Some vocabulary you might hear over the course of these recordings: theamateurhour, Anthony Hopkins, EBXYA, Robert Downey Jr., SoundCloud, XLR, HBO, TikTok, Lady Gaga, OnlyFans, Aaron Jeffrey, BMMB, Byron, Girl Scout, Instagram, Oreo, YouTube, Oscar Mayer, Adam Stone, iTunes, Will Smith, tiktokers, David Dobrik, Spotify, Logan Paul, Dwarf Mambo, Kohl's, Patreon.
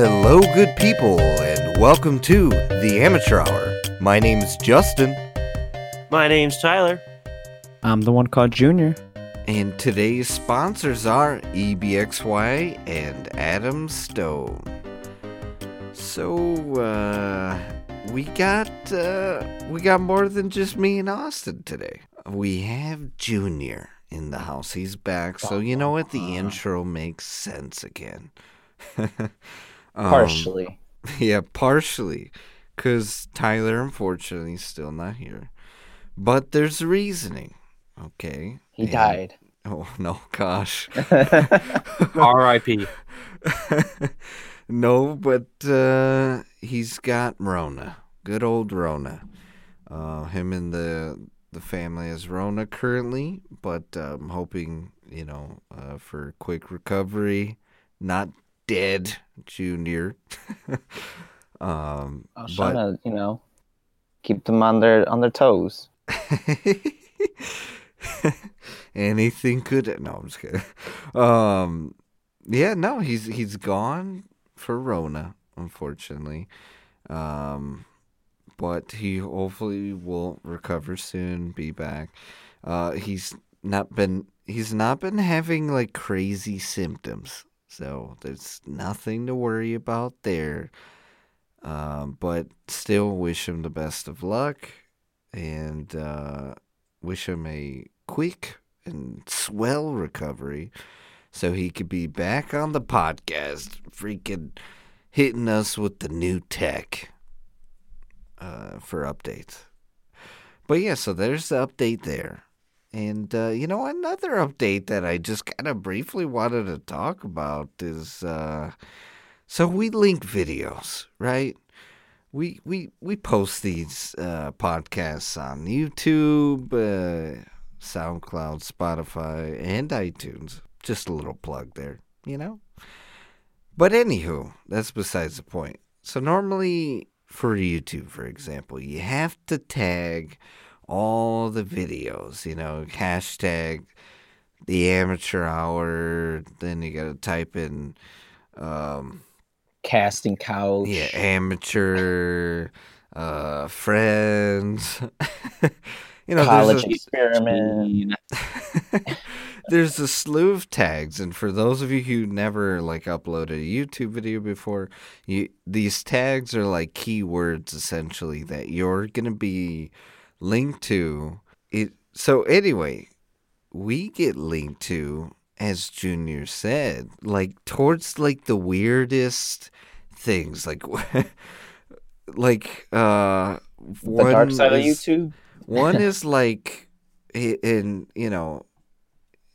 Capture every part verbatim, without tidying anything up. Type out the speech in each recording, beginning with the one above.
Hello, good people, and welcome to The Amateur Hour. My name's Justin. My name's Tyler. I'm the one called Junior. And today's sponsors are E B X Y A and Adam Stone. So, uh, we got, uh, we got more than just me and Austin today. We have Junior in the house. He's back, so you know what? The intro makes sense again. um, partially. Yeah, partially. Because Tyler, unfortunately, is still not here. But there's reasoning. Okay. He and, died. Oh, no, gosh. R I P No, but uh, he's got Rona. Good old Rona. Uh, him and the the family has Rona currently, but I'm um, hoping, you know, uh, for quick recovery. Not dead, Junior. um, I was but... trying to, you know, keep them on their, on their toes. Anything could... No, I'm just kidding. Um, yeah, no, he's he's gone for Rona, unfortunately. Um, but he hopefully will recover soon, be back. Uh, he's not been he's not been having like crazy symptoms, so there's nothing to worry about there. Um, but still, wish him the best of luck, and uh, wish him a quick and swell recovery, so he could be back on the podcast, freaking hitting us with the new tech uh, for updates. But yeah, so there's the update there. And, uh, you know, another update that I just kind of briefly wanted to talk about is, uh, so we link videos, right? We we, we post these uh, podcasts on YouTube, uh, SoundCloud, Spotify, and iTunes. Just a little plug there, you know? But anywho, that's besides the point. So normally for YouTube, for example, you have to tag all the videos, you know, hashtag The Amateur Hour. Then you gotta type in um, casting couch, yeah, amateur, uh, friends, you know, college there's a, experiment. There's a slew of tags, and for those of you who never like uploaded a YouTube video before, you, these tags are like keywords essentially that you're gonna be linked to it. So anyway, we get linked to, as Junior said, like towards like the weirdest things, like like uh one the dark side is, of YouTube. One is like, in you know,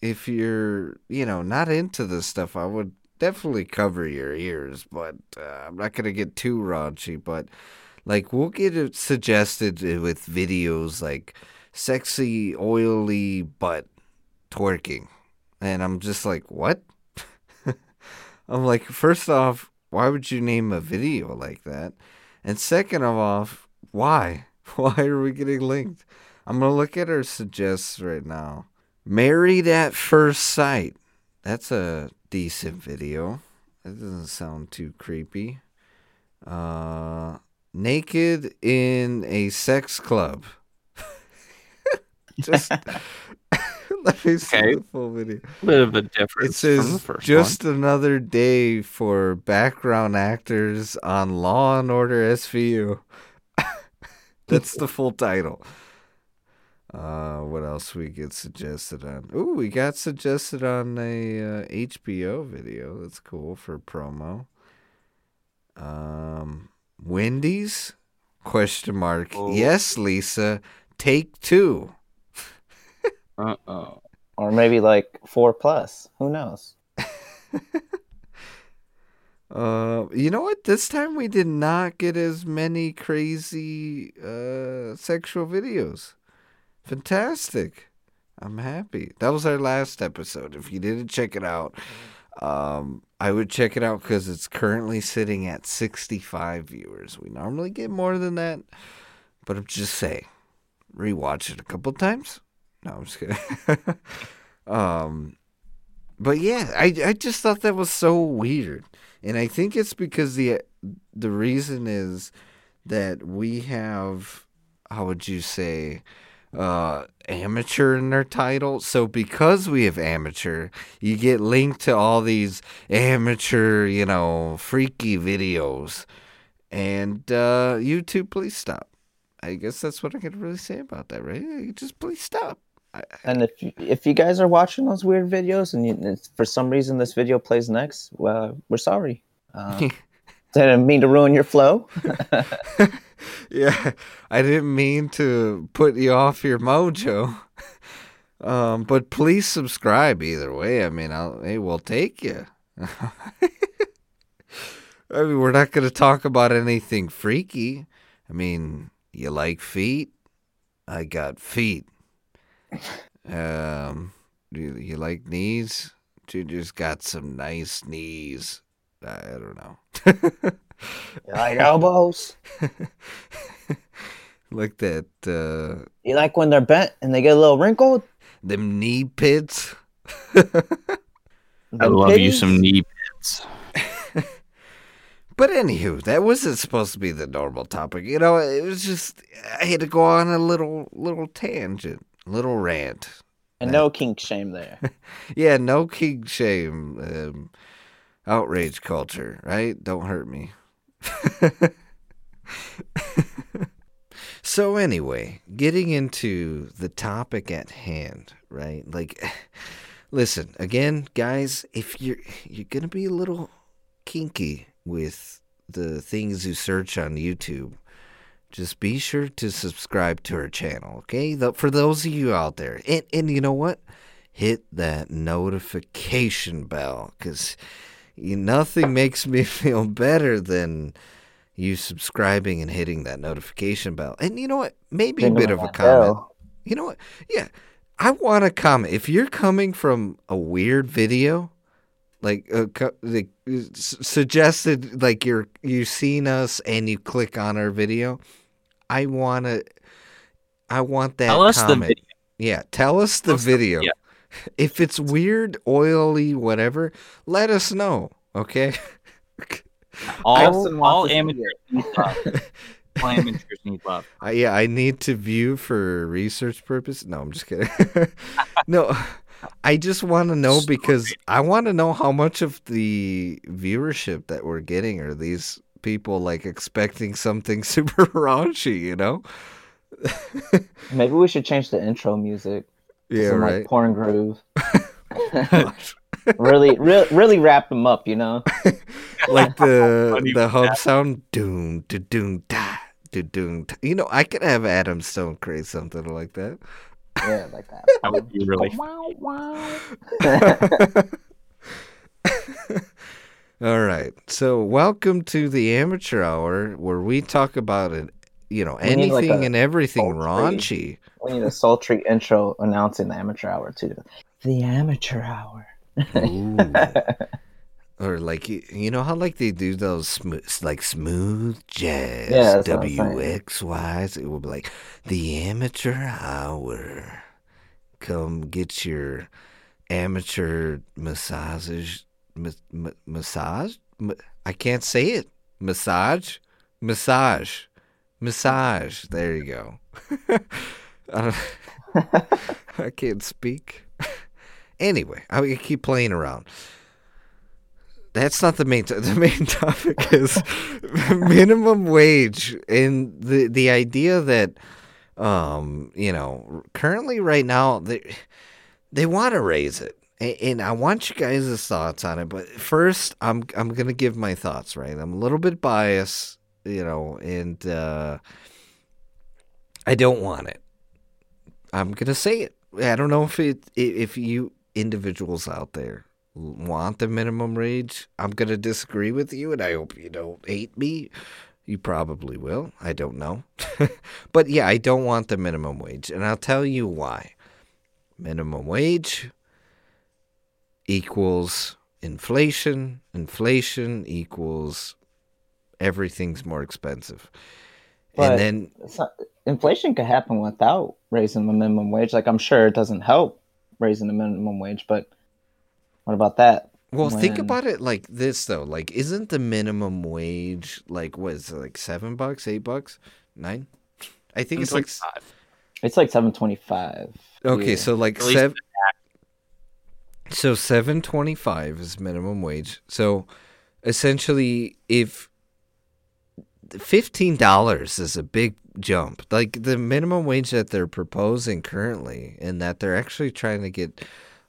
if you're you know not into this stuff, I would definitely cover your ears, but uh, I'm not gonna get too raunchy, but. Like, we'll get it suggested with videos like sexy, oily butt twerking. And I'm just like, what? I'm like, first off, why would you name a video like that? And second of all, why? Why are we getting linked? I'm going to look at our suggests right now. Married at First Sight. That's a decent video. That doesn't sound too creepy. Uh... Naked in a sex club. Just let me see okay. The full video. A bit of a difference. It says just one. Another day for background actors on Law and Order S V U. That's the full title. Uh, what else we get suggested on? Ooh, we got suggested on a uh, H B O video. That's cool for promo. Um. Wendy's? Question mark. Oh. Yes, Lisa. Take two. Uh-oh. Or maybe like four plus. Who knows? uh, you know what? This time we did not get as many crazy uh, sexual videos. Fantastic. I'm happy. That was our last episode. If you didn't check it out... Um, I would check it out because it's currently sitting at sixty-five viewers. We normally get more than that, but I'm just saying, rewatch it a couple times. No, I'm just kidding. um, But yeah, I, I just thought that was so weird. And I think it's because the the reason is that we have, how would you say, uh, amateur in their title. So because we have amateur, you get linked to all these amateur, you know, freaky videos. And uh, YouTube, please stop. I guess that's what I could really say about that, right? Just please stop. And if you, if you guys are watching those weird videos and you, for some reason this video plays next, well, we're sorry. Uh, didn't mean to ruin your flow. Yeah, I didn't mean to put you off your mojo. Um, but please subscribe either way. I mean, I'll, hey, we'll take you. I mean, we're not going to talk about anything freaky. I mean, you like feet? I got feet. Um, you, you like knees? Junior's got some nice knees. I don't know. You like elbows? Like that. Uh, you like when they're bent and they get a little wrinkled? Them knee pits. I love you some knee pits. But anywho, that wasn't supposed to be the normal topic. You know, it was just, I had to go on a little little tangent. Little rant. And no kink shame there. Yeah, no kink shame. Um, outrage culture, right? Don't hurt me. So anyway, getting into the topic at hand, right? Like, listen, again, guys, if you're, you're going to be a little kinky with the things you search on YouTube, just be sure to subscribe to our channel, okay? The, for those of you out there. And, and you know what? Hit that notification bell, because you, nothing makes me feel better than you subscribing and hitting that notification bell. And you know what? Maybe a bit of a comment. Bell. You know what? Yeah, I want a comment. If you're coming from a weird video, like, uh, like suggested, like you're, you've seen us and you click on our video, I want to, I want that tell us comment. The video. Yeah, tell us the tell video. Us the, yeah. If it's weird, oily, whatever, let us know, okay? All, all, all amateurs need love. All amateurs need love. Uh, yeah, I need to view for research purposes. No, I'm just kidding. No, I just want to know, because I want to know how much of the viewership that we're getting are these people, like, expecting something super raunchy, you know? Maybe we should change the intro music. Yeah, some, right. Like, porn groove. really, really, really wrap them up, you know. Like the the hub sound, doom, da doom, da, da doom. You know, I could have Adam Stone create something like that. Yeah, like that. That would be really. Wow, wow. All right, so welcome to the Amateur Hour, where we talk about an You know, we anything like and everything sultry, raunchy. We need a sultry intro announcing the Amateur Hour, too. The Amateur Hour. Or, like, you know how, like, they do those, smooth, like, smooth jazz, yeah, W X Y Zs? It will be like, the Amateur Hour. Come get your amateur massage. Ma- ma- massage? Ma- I can't say it. Massage? Massage. Massage. There you go. I, I can't speak. Anyway, I mean, keep playing around. That's not the main. To- the main topic is minimum wage and the the idea that, um, you know, currently right now they they want to raise it, and, and I want you guys' thoughts on it. But first, I'm I'm gonna give my thoughts. Right, I'm a little bit biased. You know, and uh, I don't want it. I'm gonna say it. I don't know if it if you individuals out there want the minimum wage. I'm gonna disagree with you, and I hope you don't hate me. You probably will. I don't know, but yeah, I don't want the minimum wage, and I'll tell you why. Minimum wage equals inflation. Inflation equals. Everything's more expensive. But and then not, inflation could happen without raising the minimum wage. Like, I'm sure it doesn't help raising the minimum wage, but What about that? Well, when... think about it like this though. Like, isn't the minimum wage like what is it, like seven bucks, eight bucks, nine? I think it's, it's like five. It's like seven twenty-five. Okay, yeah. so like seven. So seven twenty-five is minimum wage. So essentially, if fifteen dollars is a big jump, like the minimum wage that they're proposing currently, and that they're actually trying to get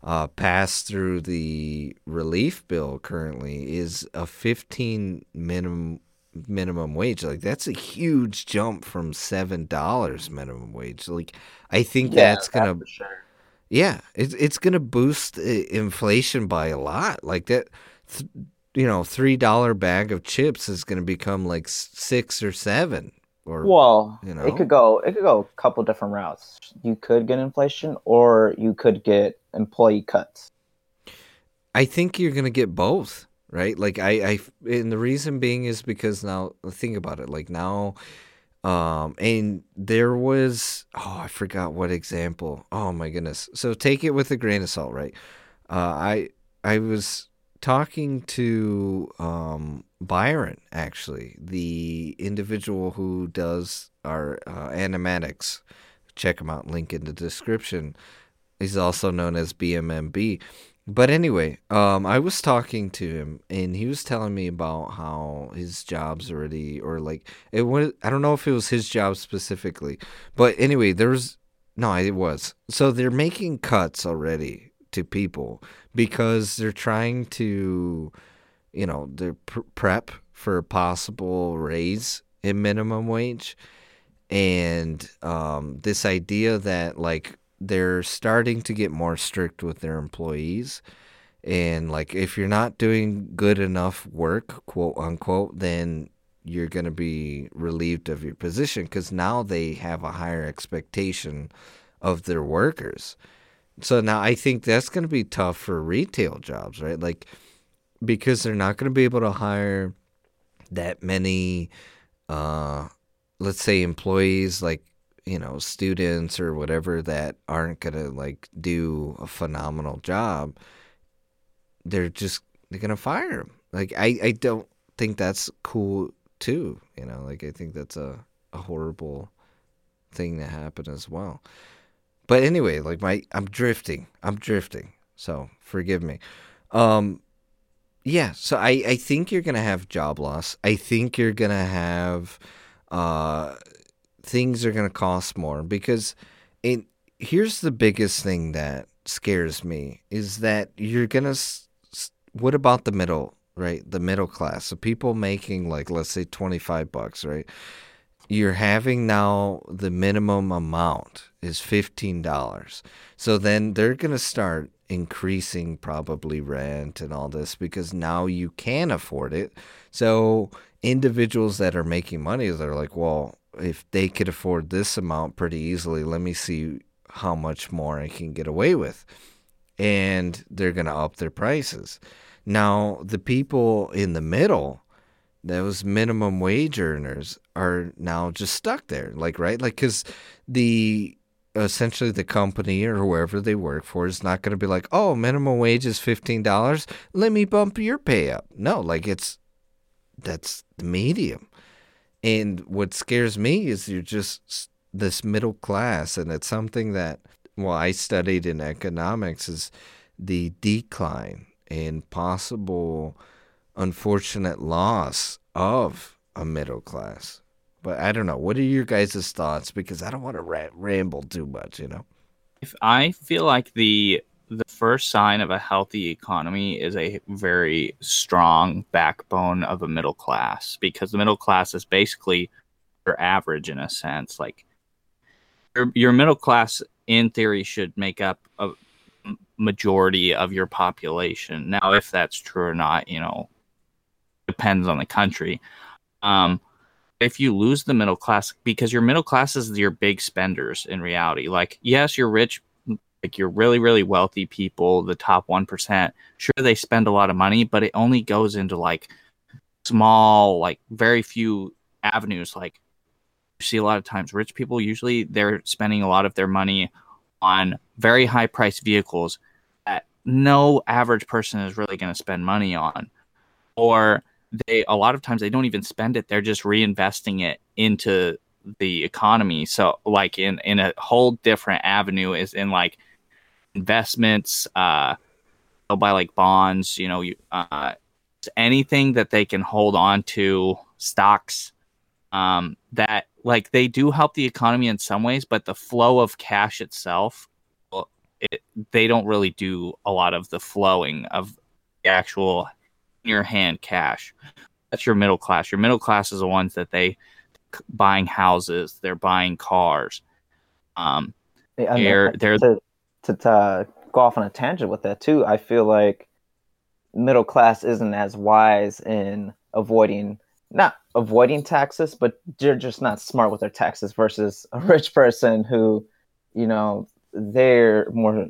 uh, passed through the relief bill currently, is a fifteen minimum. minimum wage. Like, that's a huge jump from seven dollars minimum wage. Like, I think yeah, that's gonna that's sure. yeah it's, it's gonna boost inflation by a lot. Like that th- you know three dollar bag of chips is gonna become like six or seven or well you know it could go it could go a couple different routes. You could get inflation or you could get employee cuts. I think you're gonna get both. Right, like I, I, and the reason being is because now think about it. Like now, um, and there was oh, I forgot what example. Oh my goodness. So take it with a grain of salt, right? Uh, I, I was talking to um, Byron actually, the individual who does our uh, animatics. Check him out. Link in the description. He's also known as B M M B. But anyway, um, I was talking to him, and he was telling me about how his job's already, or like, it was, I don't know if it was his job specifically, but anyway, there's, no, it was. So they're making cuts already to people because they're trying to, you know, they're pr- prep for a possible raise in minimum wage. And um, this idea that like, they're starting to get more strict with their employees. And like, if you're not doing good enough work, quote unquote, then you're going to be relieved of your position, because now they have a higher expectation of their workers. So now I think that's going to be tough for retail jobs, right? Like, because they're not going to be able to hire that many, uh, let's say employees, like, you know, students or whatever that aren't going to like do a phenomenal job. They're just, they're going to fire them. Like, I, I don't think that's cool too. You know, like I think that's a, a horrible thing to happen as well. But anyway, like my, I'm drifting, I'm drifting. So forgive me. Um, yeah. So I, I think you're going to have job loss. I think you're going to have, uh, things are going to cost more, because it, here's the biggest thing that scares me is that you're going to, what about the middle, right? The middle class. So people making like, let's say twenty-five bucks, right? You're having now the minimum amount is fifteen dollars. So then they're going to start increasing probably rent and all this, because now you can afford it. So individuals that are making money, they're like, well, if they could afford this amount pretty easily, let me see how much more I can get away with. And they're going to up their prices. Now, the people in the middle, those minimum wage earners, are now just stuck there. Like, right? Like, because the essentially the company or whoever they work for is not going to be like, oh, minimum wage is fifteen dollars. Let me bump your pay up. No, like it's that's the medium. And what scares me is you're just this middle class, and it's something that, well, I studied in economics, is the decline and possible unfortunate loss of a middle class. But I don't know. What are your guys' thoughts? Because I don't want to ra- ramble too much, you know? If I feel like the the first sign of a healthy economy is a very strong backbone of a middle class, because the middle class is basically your average in a sense. Like your, your middle class in theory should make up a majority of your population. Now, if that's true or not, you know, depends on the country. Um, if you lose the middle class, because your middle class is your big spenders in reality, like, yes, you're rich, like you're really, really wealthy people, the top one percent, sure, they spend a lot of money, but it only goes into like small, like very few avenues. Like you see a lot of times rich people, usually they're spending a lot of their money on very high priced vehicles that no average person is really going to spend money on. Or they, a lot of times they don't even spend it. They're just reinvesting it into the economy. So like in, in a whole different avenue is in like investments, uh, they'll buy like bonds, you know, you, uh, anything that they can hold on to, stocks, um, that like they do help the economy in some ways, but the flow of cash itself, it, they don't really do a lot of the flowing of the actual in your hand cash. That's your middle class. Your middle class is the ones that they buying houses, they're buying cars. Um, hey, I mean, they're, they're to, to, to go off on a tangent with that too. I feel like middle class isn't as wise in avoiding, not avoiding taxes, but they're just not smart with their taxes versus a rich person who, you know, they're more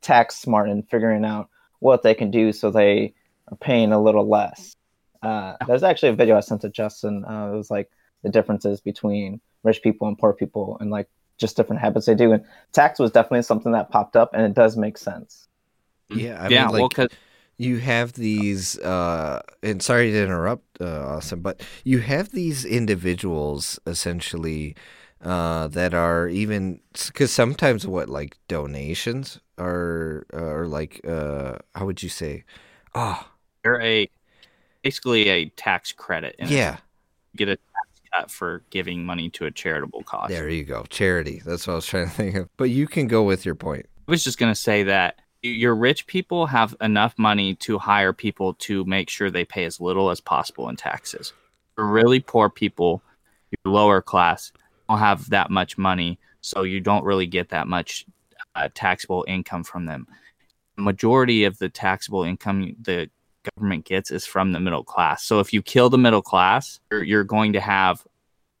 tax smart and figuring out what they can do so they are paying a little less. Uh, there's actually a video I sent to Justin. Uh, it was like the differences between rich people and poor people and like just different habits they do. And tax was definitely something that popped up, and it does make sense. Yeah. I yeah. Mean, like, well, cause you have these, uh, and sorry to interrupt, uh, Austin, but you have these individuals essentially uh, that are even, because sometimes what like donations are, or like, uh, how would you say? Oh, they're a, basically a tax credit. In yeah. It. You get a tax cut for giving money to a charitable cause. There you go. Charity. That's what I was trying to think of. But you can go with your point. I was just going to say that your rich people have enough money to hire people to make sure they pay as little as possible in taxes. For really poor people, your lower class, don't have that much money, so you don't really get that much uh, taxable income from them. The majority of the taxable income the government gets is from the middle class. So if you kill the middle class, you're, you're going to have,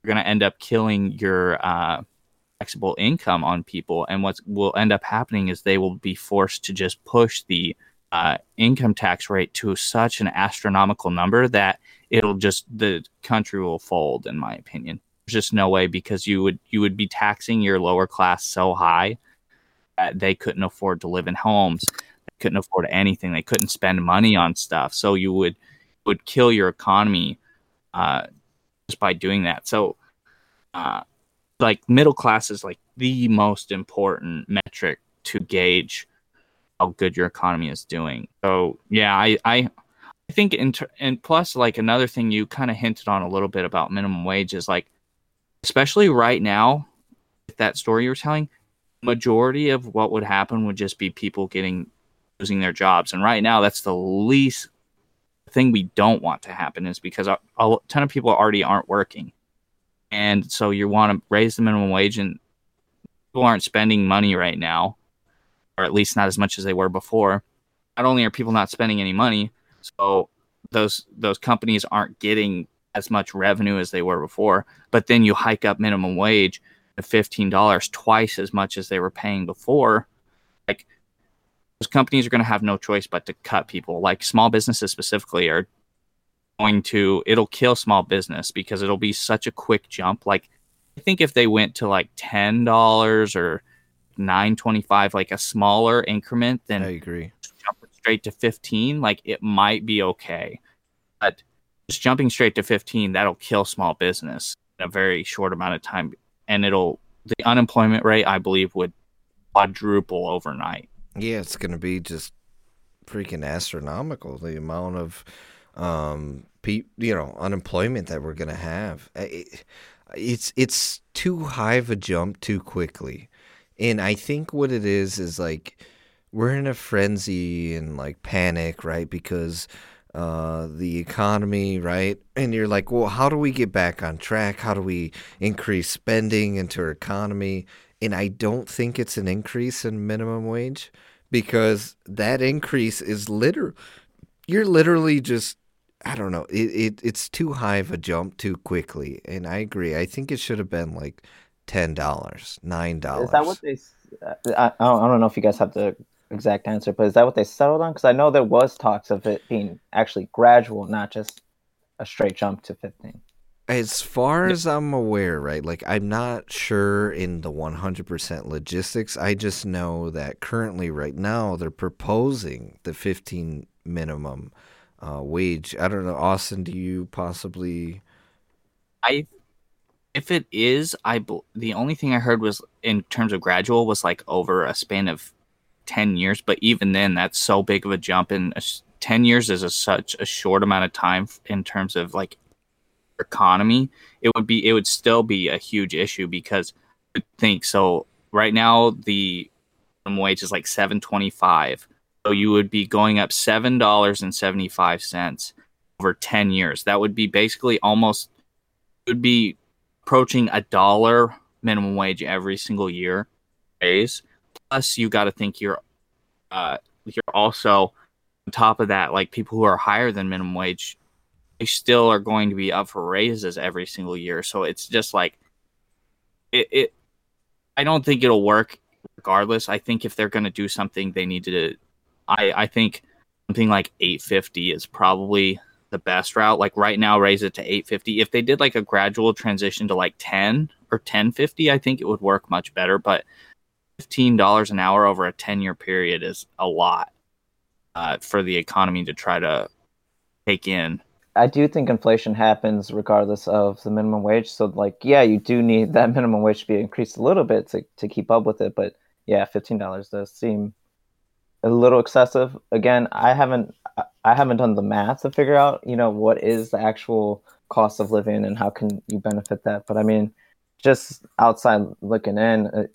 you're going to end up killing your uh, taxable income on people, and what will end up happening is they will be forced to just push the uh, income tax rate to such an astronomical number that it'll just, the country will fold, in my opinion. There's just no way, because you would you would be taxing your lower class so high that they couldn't afford to live in homes, they couldn't afford anything, they couldn't spend money on stuff. So you would would kill your economy uh, just by doing that. So. Uh, Like middle class is like the most important metric to gauge how good your economy is doing. So yeah, I I, I think inter- and plus like another thing you kind of hinted on a little bit about minimum wage is like, especially right now, with that story you were telling, majority of what would happen would just be people getting losing their jobs, and right now that's the least thing we don't want to happen, is because a, a ton of people already aren't working. And so you want to raise the minimum wage, and people aren't spending money right now, or at least not as much as they were before. Not only are people not spending any money, so those those companies aren't getting as much revenue as they were before, but then you hike up minimum wage to fifteen dollars, twice as much as they were paying before. Like, those companies are going to have no choice but to cut people. Like, small businesses specifically are going to, it'll kill small business because it'll be such a quick jump. Like, I think if they went to like ten dollars or nine twenty-five, like a smaller increment, then I agree. Jumping straight to fifteen, like it might be okay. But just jumping straight to fifteen, that'll kill small business in a very short amount of time, and it'll the unemployment rate, I believe, would quadruple overnight. Yeah, it's going to be just freaking astronomical, the amount of um. you know, unemployment that we're going to have. It, it's it's too high of a jump too quickly. And I think what it is is like we're in a frenzy and like panic, right? Because uh, the economy, right? And you're like, well, how do we get back on track? How do we increase spending into our economy? And I don't think it's an increase in minimum wage, because that increase is literal. You're literally just, I don't know. It, it it's too high of a jump too quickly, and I agree. I think it should have been like ten dollars, nine dollars. Is that what they? I I don't know if you guys have the exact answer, but is that what they settled on? Because I know there was talks of it being actually gradual, not just a straight jump to fifteen. As far as I'm aware, right, like I'm not sure in the one hundred percent logistics. I just know that currently right now they're proposing the fifteen minimum uh, wage. I don't know. Austin, do you possibly? I, if it is, I the only thing I heard was in terms of gradual was like over a span of ten years. But even then, that's so big of a jump. And ten years is a, such a short amount of time in terms of like economy. It would be it would still be a huge issue because I think so right now the minimum wage is like seven twenty-five, so you would be going up seven dollars and seventy-five cents over ten years. That would be basically almost it would be approaching a dollar minimum wage every single year raise. Plus you got to think you're uh you're also on top of that, like people who are higher than minimum wage, they still are going to be up for raises every single year. So it's just like, it, it I don't think it'll work regardless. I think if they're going to do something, they need to, I, I think something like eight fifty is probably the best route. Like right now, raise it to eight fifty. If they did like a gradual transition to like ten or ten fifty, I think it would work much better. But fifteen dollars an hour over a ten year period is a lot uh, for the economy to try to take in. I do think inflation happens regardless of the minimum wage. So, like, yeah, you do need that minimum wage to be increased a little bit to, to keep up with it. But, yeah, fifteen dollars does seem a little excessive. Again, I haven't I haven't done the math to figure out, you know, what is the actual cost of living and how can you benefit that. But, I mean, just outside looking in, uh,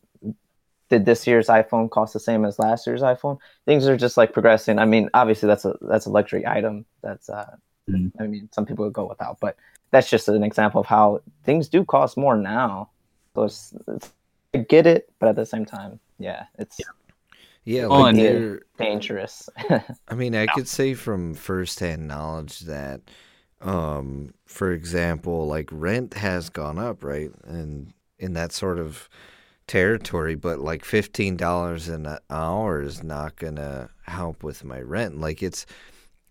did this year's iPhone cost the same as last year's iPhone? Things are just, like, progressing. I mean, obviously, that's a, that's a luxury item. That's... uh I mean, some people would go without, but that's just an example of how things do cost more now. So it's, it's, I get it, but at the same time, yeah, it's yeah, yeah like they're, dangerous. I mean, I yeah. could say from firsthand knowledge that, um, for example, like rent has gone up, right, and in that sort of territory, but like fifteen dollars an hour is not gonna help with my rent. Like it's,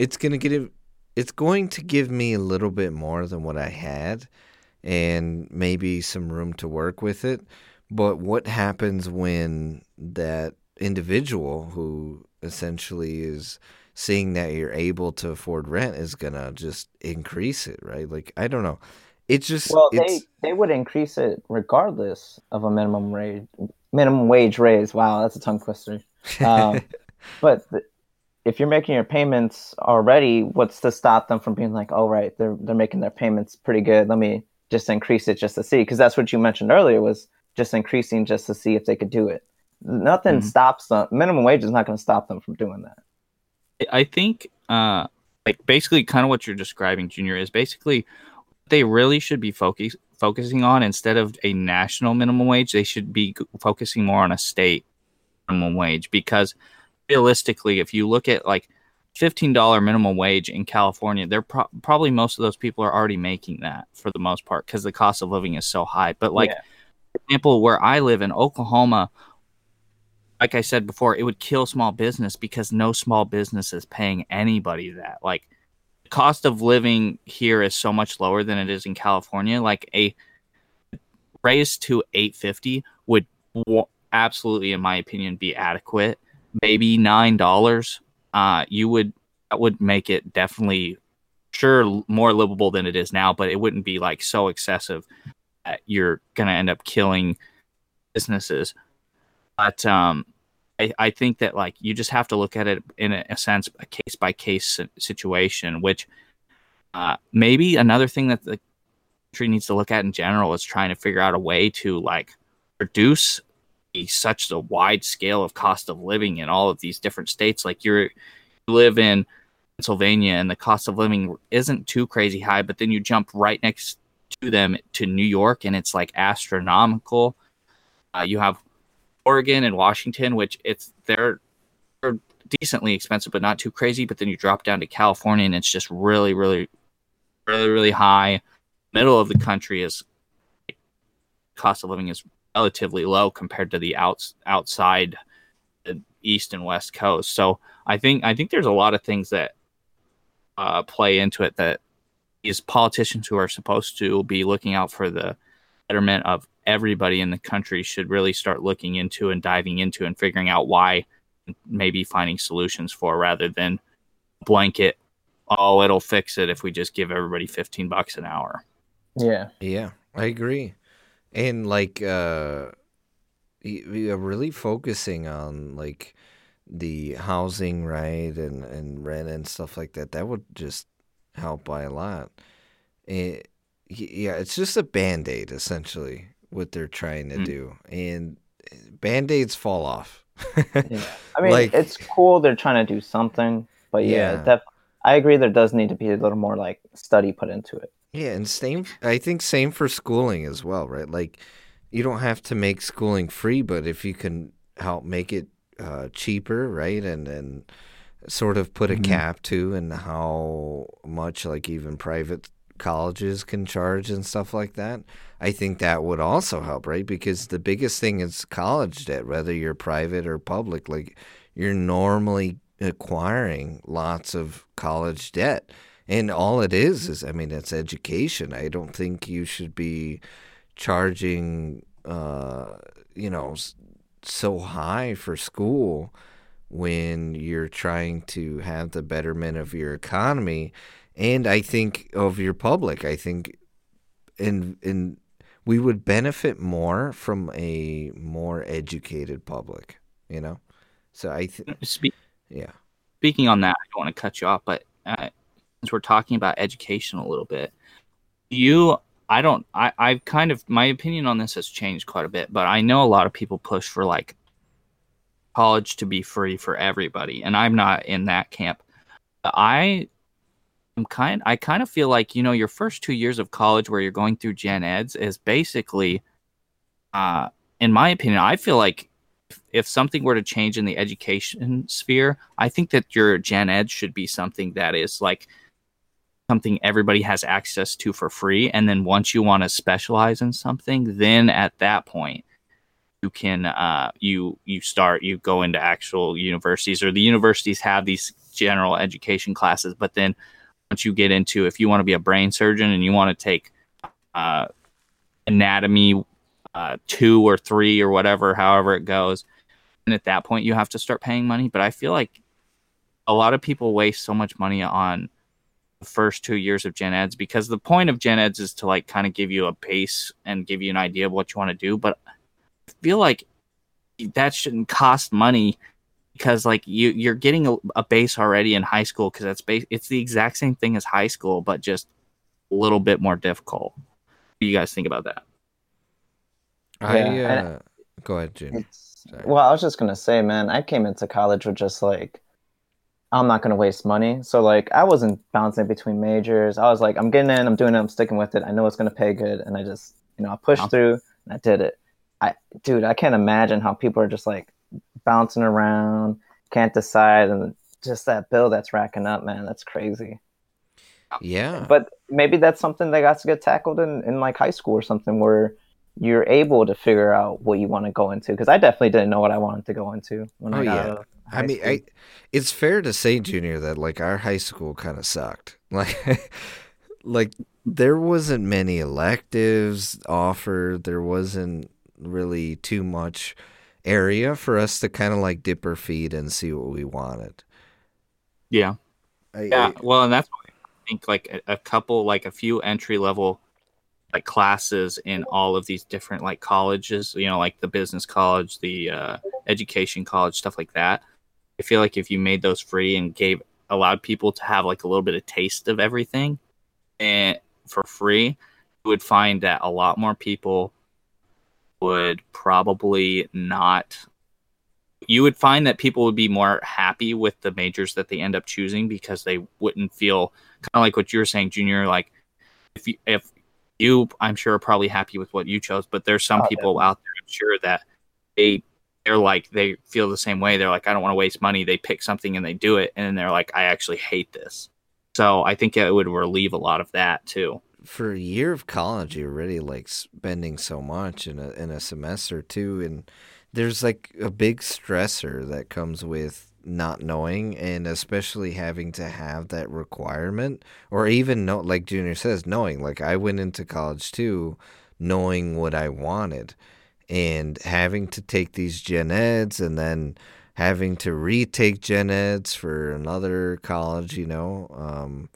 it's gonna get it. It's going to give me a little bit more than what I had and maybe some room to work with it. But what happens when that individual who essentially is seeing that you're able to afford rent is going to just increase it, right? Like, I don't know. It's just... Well, it's... They, they would increase it regardless of a minimum wage, minimum wage raise. Wow, that's a tongue twister. Um, but... The, if you're making your payments already, what's to stop them from being like, "All right, they're they're making their payments pretty good. Let me just increase it just to see." Because that's what you mentioned earlier was just increasing just to see if they could do it. Nothing mm-hmm. stops them. Minimum wage is not going to stop them from doing that. I think, uh, like basically, kind of what you're describing, Junior, is basically what they really should be focus focusing on instead of a national minimum wage. They should be focusing more on a state minimum wage because. Realistically, if you look at like fifteen dollars minimum wage in California, they're pro- probably most of those people are already making that for the most part because the cost of living is so high. But like, yeah. For example, where I live in Oklahoma, like I said before, it would kill small business because no small business is paying anybody that. Like, the cost of living here is so much lower than it is in California. Like a raise to eight fifty would w- absolutely, in my opinion, be adequate. Maybe nine dollars. Uh, you would that would make it definitely sure more livable than it is now, but it wouldn't be like so excessive that you're gonna end up killing businesses. But um, I, I think that like you just have to look at it in a, a sense a case by case situation. Which uh, maybe another thing that the country needs to look at in general is trying to figure out a way to like reduce. Such a wide scale of cost of living in all of these different states. Like you're, you live in Pennsylvania and the cost of living isn't too crazy high, but then you jump right next to them to New York and it's like astronomical. Uh, you have Oregon and Washington, which it's they're, they're decently expensive, but not too crazy. But then you drop down to California and it's just really, really, really, really high. Middle of the country is cost of living is relatively low compared to the outs outside the east and west coast. So I think I think there's a lot of things that uh, play into it that these politicians who are supposed to be looking out for the betterment of everybody in the country should really start looking into and diving into and figuring out why, maybe finding solutions for, rather than blanket, oh, it'll fix it if we just give everybody fifteen bucks an hour. Yeah. Yeah, I agree. And like, uh, really focusing on like the housing, right, and, and rent and stuff like that, that would just help by a lot. It, yeah, it's just a Band-Aid, essentially, what they're trying to mm. do. And Band-Aids fall off. Yeah. I mean, like, it's cool they're trying to do something, but yeah, yeah. That, I agree there does need to be a little more, like, study put into it. Yeah, and same. I think same for schooling as well, right? Like, you don't have to make schooling free, but if you can help make it uh, cheaper, right, and and sort of put a mm-hmm. cap to and how much, like, even private colleges can charge and stuff like that, I think that would also help, right? Because the biggest thing is college debt, whether you're private or public. Like, you're normally acquiring lots of college debt, and all it is is, I mean, it's education. I don't think you should be charging uh you know so high for school when you're trying to have the betterment of your economy. And I think of your public, I think in in we would benefit more from a more educated public, you know? So I think, Spe- yeah. Speaking on that, I don't want to cut you off, but uh, since we're talking about education a little bit, you, I don't, I, I've kind of, my opinion on this has changed quite a bit, but I know a lot of people push for like college to be free for everybody. And I'm not in that camp. I, I'm kind, I kind of feel like, you know, your first two years of college where you're going through gen eds is basically, uh, in my opinion, I feel like if, if something were to change in the education sphere, I think that your gen ed should be something that is like something everybody has access to for free. And then once you want to specialize in something, then at that point you can, uh, you, you start, you go into actual universities, or the universities have these general education classes, but then once you get into, if you want to be a brain surgeon and you want to take uh, anatomy uh, two or three or whatever, however it goes, and at that point you have to start paying money. But I feel like a lot of people waste so much money on the first two years of gen eds, because the point of gen eds is to like kind of give you a base and give you an idea of what you want to do. But I feel like that shouldn't cost money, because like you, you're getting a, a base already in high school, because that's base. It's the exact same thing as high school, but just a little bit more difficult. What do you guys think about that? I yeah. uh, go ahead, Jimmy. Well, I was just gonna say, man, I came into college with just like, I'm not gonna waste money. So like, I wasn't bouncing between majors. I was like, I'm getting in, I'm doing it, I'm sticking with it. I know it's gonna pay good, and I just, you know, I pushed oh. through and I did it. I, dude, I can't imagine how people are just like bouncing around, can't decide, and just that bill that's racking up, man, that's crazy. Yeah, but maybe that's something that got to get tackled in, in like high school or something, where you're able to figure out what you want to go into, because I definitely didn't know what I wanted to go into when oh, I got yeah. out of high I mean school. I, it's fair to say, Junior, that like our high school kind of sucked, like like there wasn't many electives offered, there wasn't really too much area for us to kind of like dip our feet and see what we wanted. Yeah. I, yeah. I, well, and that's why I think like a, a couple, like a few entry level like classes in all of these different like colleges, you know, like the business college, the uh, education college, stuff like that. I feel like if you made those free and gave allowed people to have like a little bit of taste of everything and for free, you would find that a lot more people would probably not, you would find that people would be more happy with the majors that they end up choosing, because they wouldn't feel kind of like what you were saying, Junior, like if you, if you I'm sure are probably happy with what you chose, but there's some oh, people yeah. out there, I'm sure, that they they're like, they feel the same way. They're like, I don't want to waste money. They pick something and they do it, and then they're like, I actually hate this. So I think it would relieve a lot of that too. For a year of college, you're already like spending so much in a in a semester too, and there's like a big stressor that comes with not knowing, and especially having to have that requirement, or even know, like Junior says, knowing. Like, I went into college too, knowing what I wanted, and having to take these gen eds and then having to retake gen eds for another college, you know, um,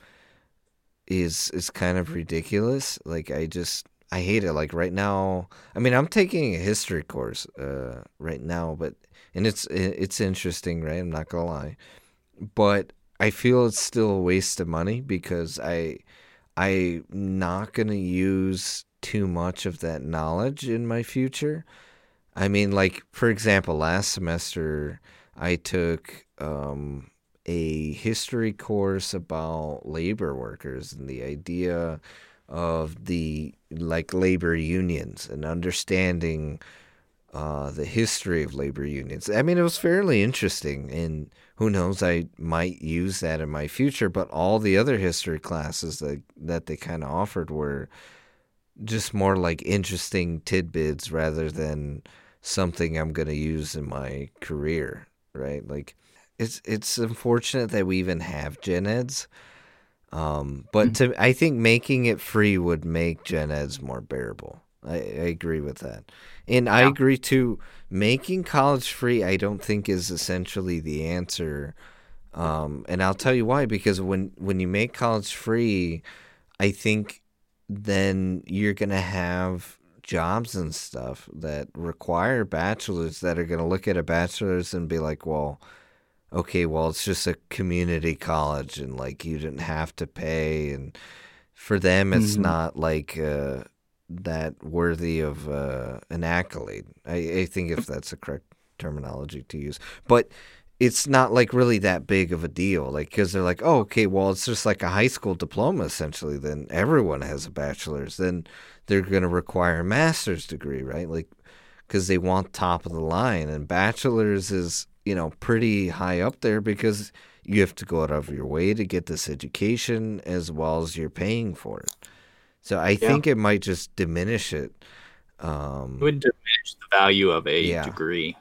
is is kind of ridiculous. Like, I just, I hate it. Like, right now, I mean, I'm taking a history course uh, right now, but, and it's it's interesting, right? I'm not gonna lie, but I feel it's still a waste of money because I I'm not gonna use too much of that knowledge in my future. I mean, like, for example, last semester I took um, a history course about labor workers and the idea of the, like, labor unions and understanding uh, the history of labor unions. I mean, it was fairly interesting, and who knows, I might use that in my future, but all the other history classes that, that they kind of offered were just more like interesting tidbits rather than something I'm going to use in my career, right? Like, it's it's unfortunate that we even have gen eds. Um, but to, I think making it free would make gen eds more bearable. I, I agree with that. And yeah. I agree too, making college free I don't think is essentially the answer. Um, and I'll tell you why, because when, when you make college free, I think then you're going to have jobs and stuff that require bachelors that are going to look at a bachelor's and be like, well, okay, well, it's just a community college and, like, you didn't have to pay. And for them, it's mm-hmm. not, like, uh, that worthy of uh, an accolade. I, I think if that's the correct terminology to use. But it's not, like, really that big of a deal, like, because they're like, oh, okay, well, it's just like a high school diploma, essentially. Then everyone has a bachelor's. Then they're going to require a master's degree, right? Like, because they want top of the line. And bachelor's is, you know, pretty high up there because you have to go out of your way to get this education as well as you're paying for it. So I yeah. think it might just diminish it. Um, it would diminish the value of a yeah. degree.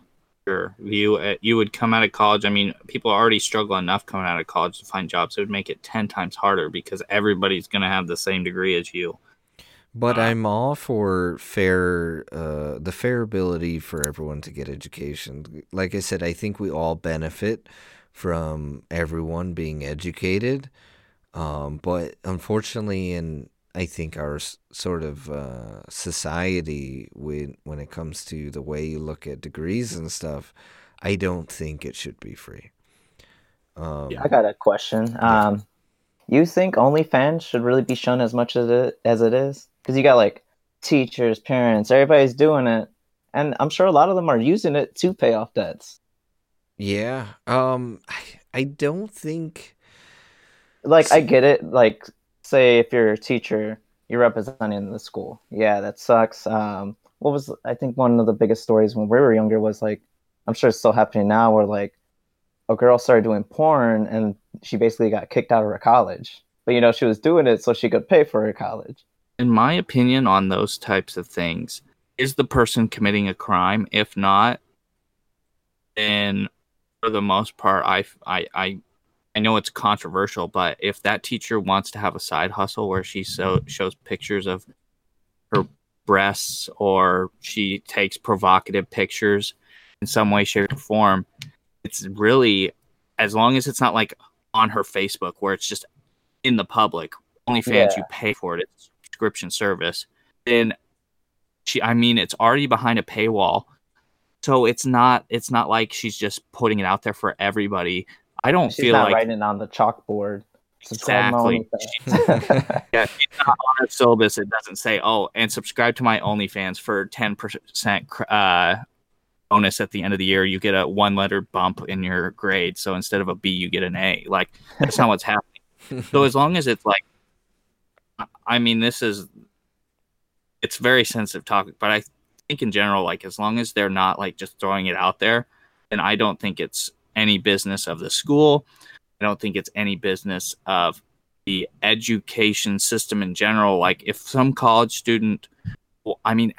Sure. You uh, you would come out of college. I mean, people already struggle enough coming out of college to find jobs. It would make it ten times harder because everybody's going to have the same degree as you. But uh, I'm all for fair, uh, the fair ability for everyone to get education. Like I said, I think we all benefit from everyone being educated. Um, but unfortunately, in I think our sort of uh, society, when when it comes to the way you look at degrees and stuff, I don't think it should be free. Um, yeah, I got a question. Um, you think OnlyFans should really be shown as much as it as it is? Because you got, like, teachers, parents, everybody's doing it, and I'm sure a lot of them are using it to pay off debts. Yeah, um, I I don't think. Like, I get it, like. Say if you're a teacher, you're representing the school. Yeah, that sucks. Um, what was I think one of the biggest stories when we were younger was, like, I'm sure it's still happening now, where, like, a girl started doing porn and she basically got kicked out of her college. But, you know, she was doing it so she could pay for her college. In my opinion on those types of things, is the person committing a crime? If not, then for the most part, I I. I I know it's controversial, but if that teacher wants to have a side hustle where she so shows pictures of her breasts or she takes provocative pictures in some way, shape, or form, it's really, as long as it's not, like, on her Facebook where it's just in the public, OnlyFans, yeah. you pay for it, it's a subscription service, then she, I mean, it's already behind a paywall. So it's not, it's not like she's just putting it out there for everybody. I don't she's feel not like writing on the chalkboard. Exactly. Yeah, she's not on her syllabus. It doesn't say, "Oh, and subscribe to my OnlyFans for ten percent uh, bonus at the end of the year. You get a one-letter bump in your grade, so instead of a B, you get an A." Like, that's not what's happening. So as long as it's, like, I mean, this is it's a very sensitive topic, but I think in general, like, as long as they're not, like, just throwing it out there, then I don't think it's any business of the school. I don't think it's any business of the education system in general. Like, if some college student, well, I mean,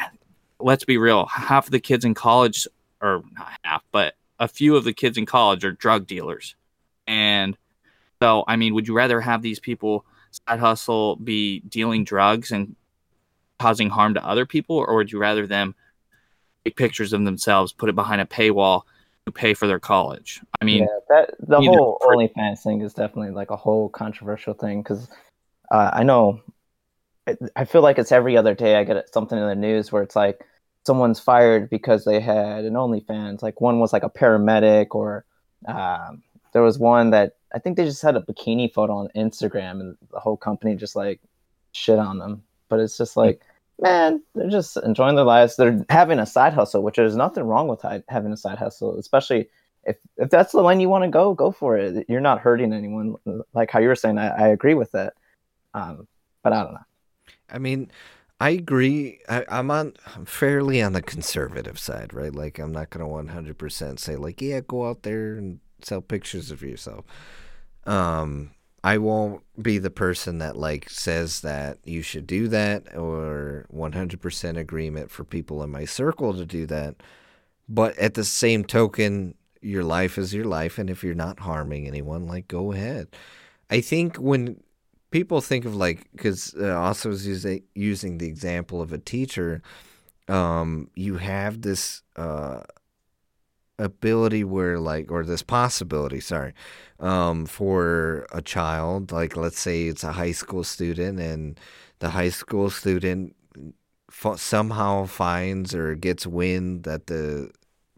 let's be real, half the kids in college, or not half, but a few of the kids in college are drug dealers. And so, I mean, would you rather have these people side hustle, be dealing drugs and causing harm to other people? Or would you rather them take pictures of themselves, put it behind a paywall to pay for their college? I mean, yeah, that the whole per- OnlyFans thing is definitely like a whole controversial thing. Cause uh, I know, I, I feel like it's every other day I get something in the news where it's like, someone's fired because they had an OnlyFans. Like one was like a paramedic, or um, there was one that I think they just had a bikini photo on Instagram, and the whole company just like shit on them. But it's just like, man, they're just enjoying their lives. They're having a side hustle, which there's nothing wrong with having a side hustle, especially if, if that's the line you want to go, go for it. You're not hurting anyone. Like how you were saying, I, I agree with that. Um, but I don't know. I mean, I agree. I, I'm on I'm fairly on the conservative side, right? Like I'm not going to one hundred percent say like, yeah, go out there and sell pictures of yourself. Um, I won't be the person that like says that you should do that, or one hundred percent agreement for people in my circle to do that. But at the same token, your life is your life. And if you're not harming anyone, like go ahead. I think when people think of like, because uh, also is using, using the example of a teacher, um, you have this uh, ability where like, or this possibility, sorry, um, for a child, like let's say it's a high school student, and the high school student f- somehow finds or gets wind that the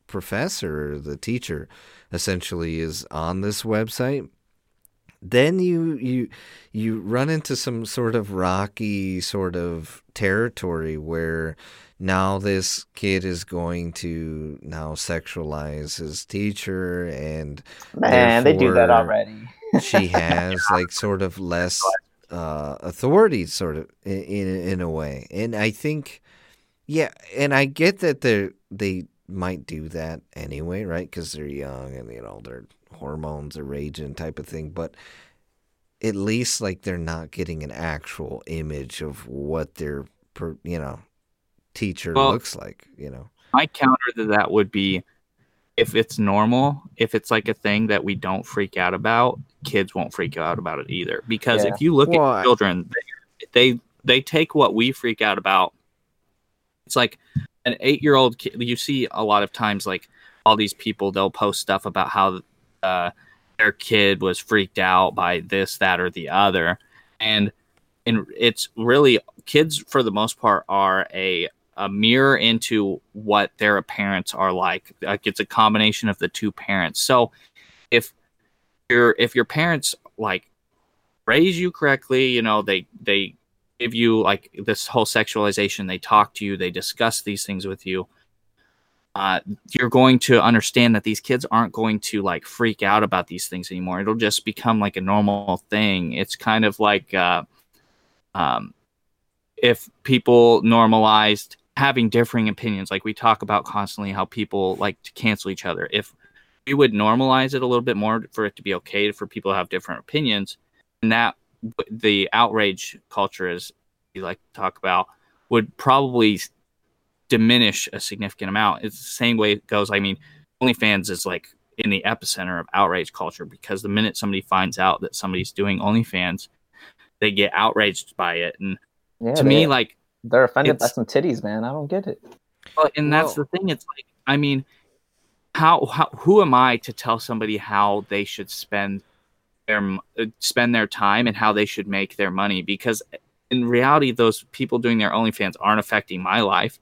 professor or the teacher essentially is on this website. Then you you you run into some sort of rocky sort of territory where now this kid is going to now sexualize his teacher, and man, they do that already. She has like sort of less uh, authority, sort of in, in in a way. And I think, yeah, and I get that they they might do that anyway, right? Because they're young and you know they're hormones are raging type of thing, but at least like they're not getting an actual image of what their per, you know teacher well, looks like. You know, my counter to that would be if it's normal, if it's like a thing that we don't freak out about, kids won't freak out about it either. Because yeah. if you look well, at children, I... they, they they take what we freak out about. It's like an eight-year-old kid. You see a lot of times like all these people, they'll post stuff about how Uh, their kid was freaked out by this, that, or the other. And and it's really, kids for the most part are a, a mirror into what their parents are like. Like it's a combination of the two parents. So if your if your parents like raise you correctly, you know, they they give you like this whole sexualization, they talk to you, they discuss these things with you, Uh, you're going to understand that these kids aren't going to like freak out about these things anymore. It'll just become like a normal thing. It's kind of like uh, um, if people normalized having differing opinions, like we talk about constantly how people like to cancel each other. If we would normalize it a little bit more for it to be okay for people to have different opinions, and that the outrage culture, as we like to talk about, would probably diminish a significant amount. It's the same way it goes. I mean, OnlyFans is like in the epicenter of outrage culture, because the minute somebody finds out that somebody's doing OnlyFans, they get outraged by it. And yeah, to me, like, they're offended by some titties, man. I don't get it. Well, and that's Whoa. the thing. It's like, I mean, how, how who am I to tell somebody how they should spend their spend their time and how they should make their money? Because in reality, those people doing their OnlyFans aren't affecting my life.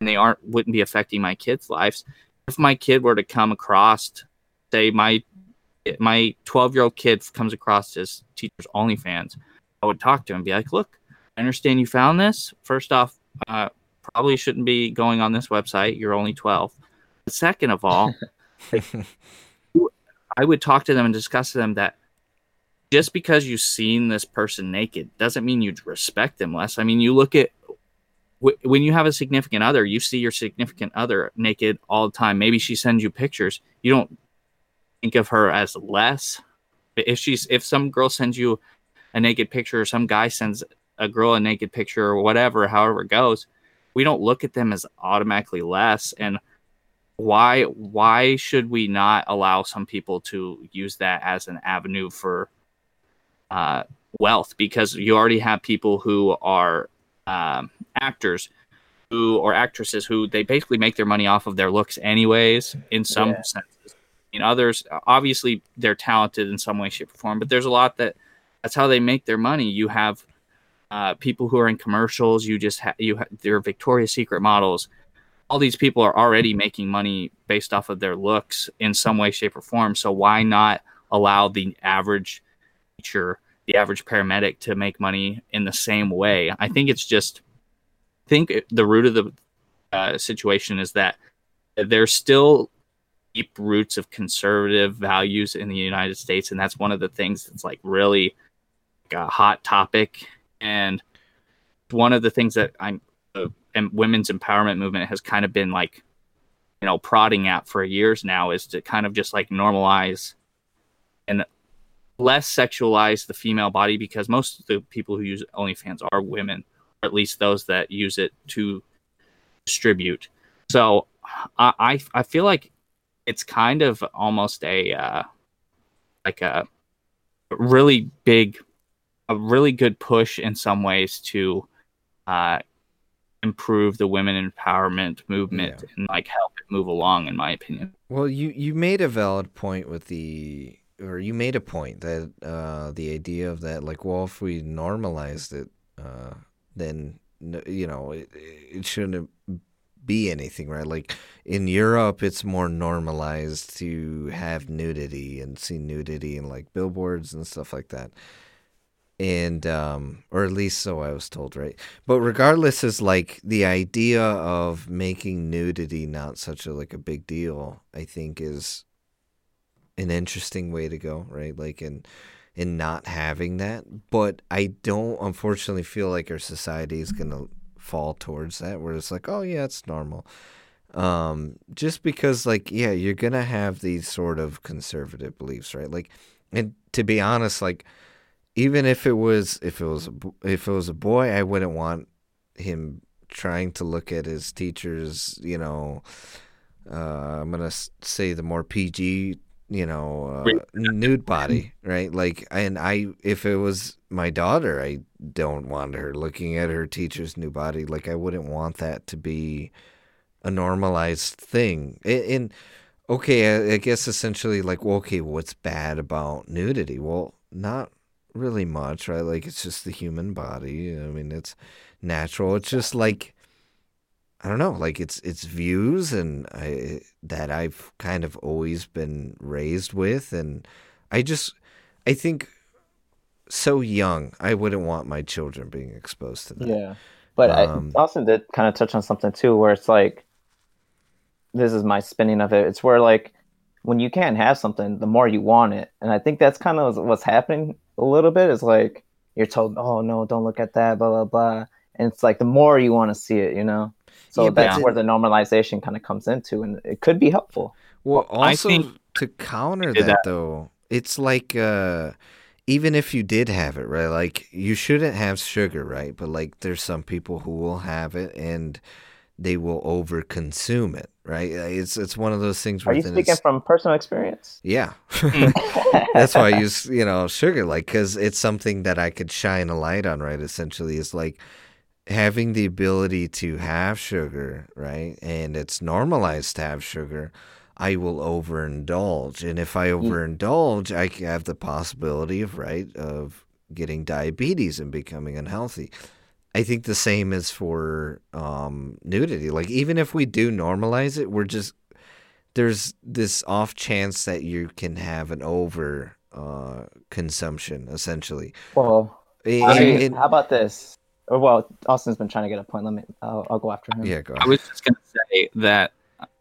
And they aren't wouldn't be affecting my kids' lives. If my kid were to come across, say my my twelve-year-old kid comes across his teacher's OnlyFans, I would talk to him and be like, look, I understand you found this. First off, uh, probably shouldn't be going on this website. You're only twelve. But second of all, I would talk to them and discuss to them that just because you've seen this person naked doesn't mean you respect them less. I mean, you look at when you have a significant other, you see your significant other naked all the time. Maybe she sends you pictures. You don't think of her as less. If she's, if some girl sends you a naked picture, or some guy sends a girl a naked picture, or whatever, however it goes, we don't look at them as automatically less. And why why should we not allow some people to use that as an avenue for uh, wealth? Because you already have people who are um, actors who or actresses who they basically make their money off of their looks anyways, in some yeah. senses. In others, obviously, they're talented in some way, shape, or form, but there's a lot that that's how they make their money. You have uh, people who are in commercials. You just ha- you ha- they're Victoria's Secret models. All these people are already making money based off of their looks in some way, shape, or form. So why not allow the average teacher, the average paramedic to make money in the same way? I think it's just, I think the root of the uh, situation is that there's still deep roots of conservative values in the United States. And that's one of the things that's like really like a hot topic. And one of the things that I'm, uh, and women's empowerment movement has kind of been like, you know, prodding at for years now is to kind of just like normalize and less sexualize the female body, because most of the people who use OnlyFans are women, or at least those that use it to distribute. So I, I, I feel like it's kind of almost a, uh, like a really big, a really good push in some ways to, uh, improve the women empowerment movement yeah. and like help it move along, in my opinion. Well, you, you made a valid point with the, or you made a point that uh, the idea of that, like, well, if we normalized it, uh, then, you know, it, it shouldn't be anything, right? Like in Europe, it's more normalized to have nudity and see nudity in like billboards and stuff like that. And, um, or at least so I was told, right? But regardless, is like the idea of making nudity not such a, like a big deal, I think is an interesting way to go, right? Like in, in not having that, but I don't unfortunately feel like our society is going to fall towards that where it's like, oh yeah, it's normal. Um, just because like, yeah, you're going to have these sort of conservative beliefs, right? Like, and to be honest, like, even if it was if it was if it was a boy, I wouldn't want him trying to look at his teacher's, you know, uh, I'm gonna say the more P G, you know, uh, nude body, right? Like, and I, if it was my daughter, I don't want her looking at her teacher's new body. Like, I wouldn't want that to be a normalized thing. And okay, I, I guess essentially, like, well, okay, what's bad about nudity? Well, not really much, right? Like, it's just the human body. I mean, it's natural. It's just like, I don't know, like it's it's views and I that I've kind of always been raised with, and I just I think so young I wouldn't want my children being exposed to that. Yeah, but um, I also did kind of touch on something too, where it's like, this is my spinning of it. It's where like when you can't have something, the more you want it, and I think that's kind of what's happening a little bit. Is like you're told, oh no, don't look at that, blah blah blah, and it's like the more you want to see it, you know. So yeah, that's where it, the normalization kind of comes into, and it could be helpful. Well, also think, to counter that, that though, it's like uh, even if you did have it, right? Like you shouldn't have sugar, right? But like there's some people who will have it and they will overconsume it, right? It's it's one of those things. Are you speaking it's... from personal experience? Yeah, that's why I use you know sugar, like because it's something that I could shine a light on, right? Essentially, is like having the ability to have sugar, right? And it's normalized to have sugar. I will overindulge, and if I overindulge, I have the possibility of right of getting diabetes and becoming unhealthy. I think the same is for um, nudity. Like, even if we do normalize it, we're just, there's this off chance that you can have an over uh, consumption, essentially. Well, it, I mean, it, how about this? Or, well, Austin's been trying to get a point. Let me, I'll, I'll go after him. Yeah, go ahead. I was just going to say that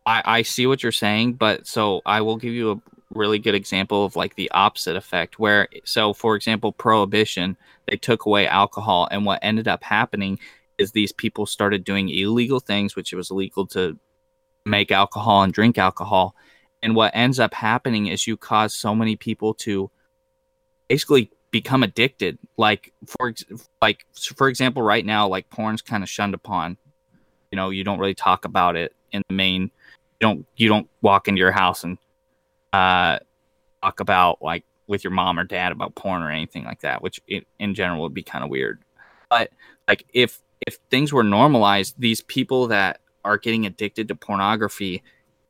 I, I see what you're saying, but so I will give you a really good example of like the opposite effect where, so for example, prohibition, they took away alcohol, and what ended up happening is these people started doing illegal things, which it was illegal to make alcohol and drink alcohol. And what ends up happening is you cause so many people to basically become addicted. Like for, like, for example, right now, like porn's kind of shunned upon, you know, you don't really talk about it in the main You don't you don't walk into your house and uh, talk about like with your mom or dad about porn or anything like that, which it, in general would be kind of weird. But like if if things were normalized, these people that are getting addicted to pornography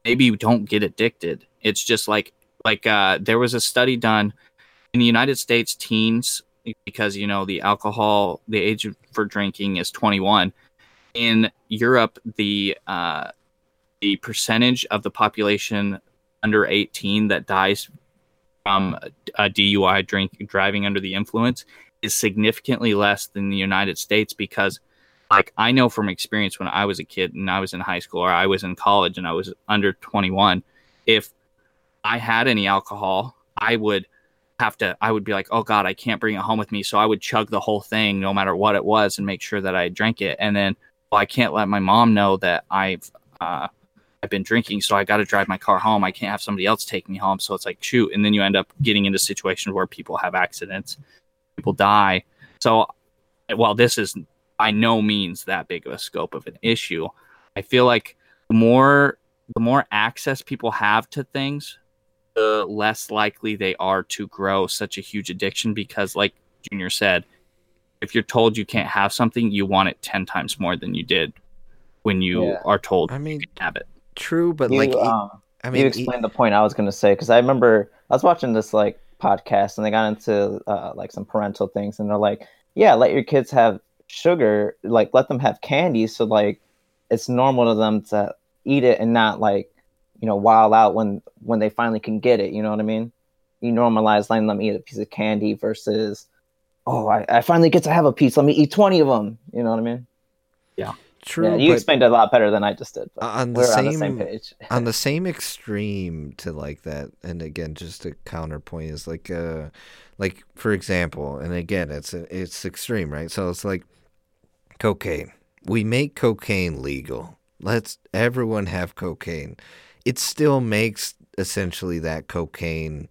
maybe don't get addicted. It's just like like uh, there was a study done in the United States, teens, because you know the alcohol, the age for drinking is twenty-one. In Europe, the uh, the percentage of the population under eighteen that dies from a D U I drink driving under the influence is significantly less than the United States, because like I know from experience when I was a kid and I was in high school or I was in college and I was under twenty-one, if I had any alcohol, I would have to I would be like, oh God, I can't bring it home with me. So I would chug the whole thing no matter what it was and make sure that I drank it. And then well, I can't let my mom know that I've uh, I've been drinking, so I got to drive my car home. I can't have somebody else take me home. So it's like, shoot. And then you end up getting into situations where people have accidents, people die. So while this is by no means that big of a scope of an issue, I feel like the more the more access people have to things, the less likely they are to grow such a huge addiction, because like Junior said, if you're told you can't have something, you want it ten times more than you did when you yeah. are told I mean, you can have it. True, but you, like, um, I mean, you explained the point I was going to say, because I remember I was watching this like podcast and they got into uh, like some parental things, and they're like, yeah, let your kids have sugar, like let them have candy, so like it's normal to them to eat it and not like, you know, wild out when when they finally can get it. You know what I mean? You normalize letting them eat a piece of candy versus, oh, I, I finally get to have a piece. Let me eat twenty of them. You know what I mean? Yeah. True. Yeah, you explained it a lot better than I just did. On the, we're same, on the same page. On the same extreme to like that, and again, just a counterpoint is like, uh, like for example, and again, it's it's extreme, right? So it's like cocaine. We make cocaine legal. Let's everyone have cocaine. It still makes essentially that cocaine,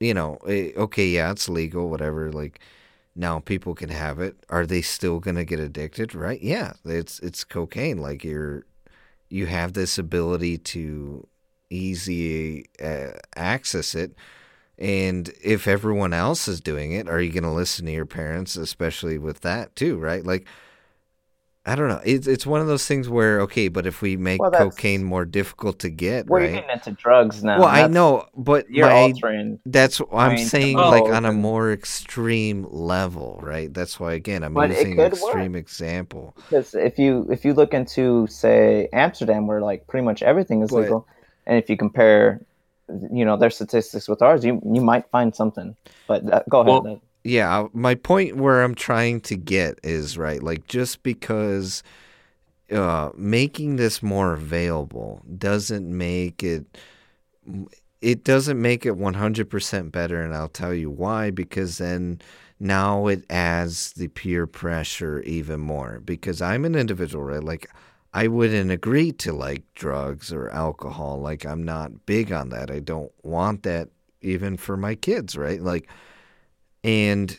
you know, okay, yeah, it's legal, whatever. Like now people can have it. Are they still going to get addicted? Right? Yeah, it's it's cocaine. Like you're, you have this ability to easy uh, access it. And if everyone else is doing it, are you going to listen to your parents, especially with that too, right? Like, I don't know. It's it's one of those things where, okay, but if we make well, cocaine more difficult to get, well, right? Well, you're getting into drugs now. Well, that's, I know, but you're my, altering, that's what I'm saying, like on a more extreme level, right? That's why, again, I'm but using an extreme work. example. Because if you if you look into, say, Amsterdam, where like pretty much everything is but, legal, and if you compare, you know, their statistics with ours, you you might find something. But uh, go ahead. Well, yeah, my point where I'm trying to get is, right, like just because uh, making this more available doesn't make it, it doesn't make it one hundred percent better, and I'll tell you why, because then now it adds the peer pressure even more, because I'm an individual, right, like I wouldn't agree to like drugs or alcohol, like I'm not big on that, I don't want that even for my kids, right, like. And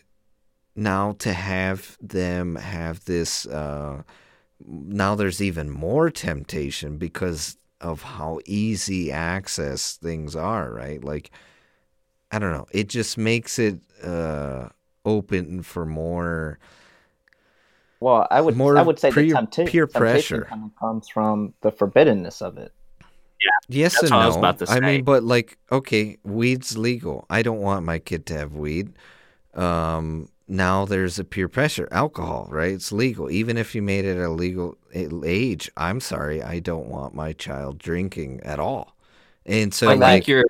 now to have them have this, uh, now there's even more temptation because of how easy access things are, right? Like, I don't know. It just makes it uh, open for more. Well, I would more I would say pre- the tempta- peer pressure comes from the forbiddenness of it. Yeah, yes and no. I, was about to say. I mean, but like, okay, weed's legal. I don't want my kid to have weed. Um, now there's a peer pressure. Alcohol, right? It's legal. Even if you made it a legal age, I'm sorry, I don't want my child drinking at all. And so, I like, think you're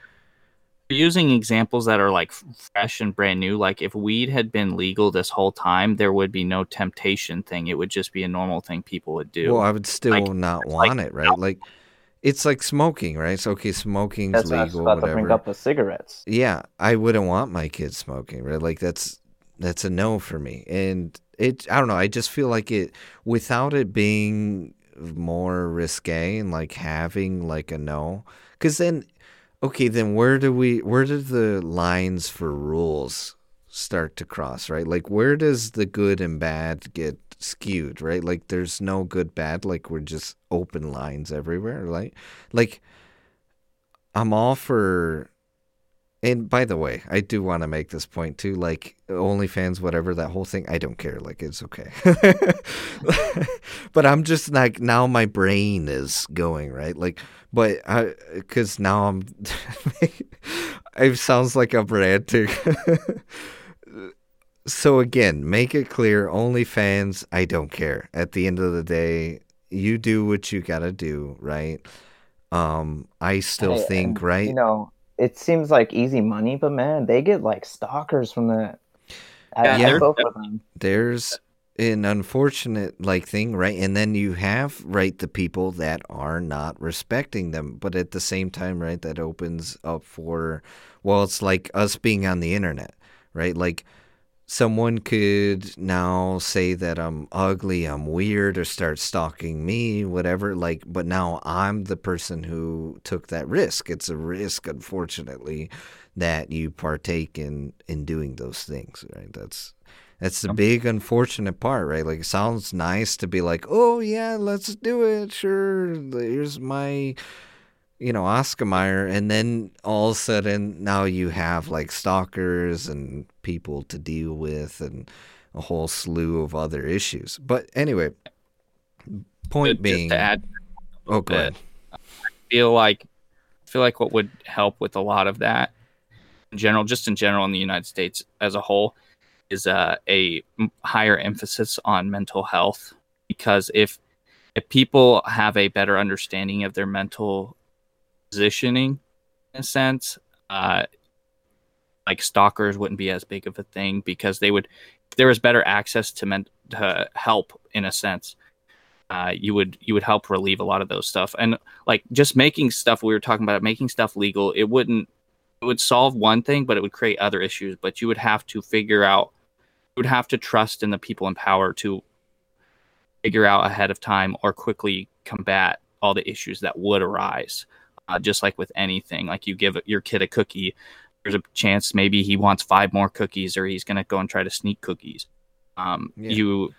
using examples that are like fresh and brand new. Like, if weed had been legal this whole time, there would be no temptation thing. It would just be a normal thing people would do. Well, I would still like, not want like, it, right? No. Like, it's like smoking, right? So, okay, smoking's that's legal, that's about whatever. To bring up with cigarettes. Yeah, I wouldn't want my kids smoking, right? Like, that's that's a no for me. And it, I don't know, I just feel like it, without it being more risque and like having like a no, because then, okay, then where do we, where do the lines for rules start to cross, right? Like, where does the good and bad get skewed, right? Like, there's no good bad, like, we're just open lines everywhere, right? Like, I'm all for... And by the way, I do want to make this point too, like OnlyFans, whatever, that whole thing, I don't care. Like, it's okay. But I'm just like, now my brain is going, right? Like, but I, because now I'm, it sounds like I'm ranting. So again, make it clear, OnlyFans, I don't care. At the end of the day, you do what you got to do, right? Um, I still I, think, and, right? You know, it seems like easy money, but man, they get like stalkers from that. I yeah, hope for them. There's an unfortunate like thing, right? And then you have, right, the people that are not respecting them, but at the same time, right, that opens up for, well, it's like us being on the internet, right? Like, someone could now say that I'm ugly, I'm weird, or start stalking me, whatever. Like, but now I'm the person who took that risk. It's a risk, unfortunately, that you partake in, in doing those things, right? That's that's the big unfortunate part, right? Like, it sounds nice to be like, oh, yeah, let's do it. Sure, here's my... you know, Oscar Mayer, and then all of a sudden now you have like stalkers and people to deal with and a whole slew of other issues. But anyway, point Just being, to add oh, go ahead. I feel like, I feel like what would help with a lot of that in general, just in general in the United States as a whole, is uh, a higher emphasis on mental health. Because if, if people have a better understanding of their mental positioning, in a sense, uh, like stalkers wouldn't be as big of a thing, because they would, if there was better access to, men, to help, in a sense, uh, you would you would help relieve a lot of those stuff. And like just making stuff, we were talking about making stuff legal, it wouldn't, it would solve one thing, but it would create other issues. But you would have to figure out, you would have to trust in the people in power to figure out ahead of time or quickly combat all the issues that would arise. Uh, just like with anything, like you give your kid a cookie, there's a chance maybe he wants five more cookies, or he's going to go and try to sneak cookies. Um, yeah. You,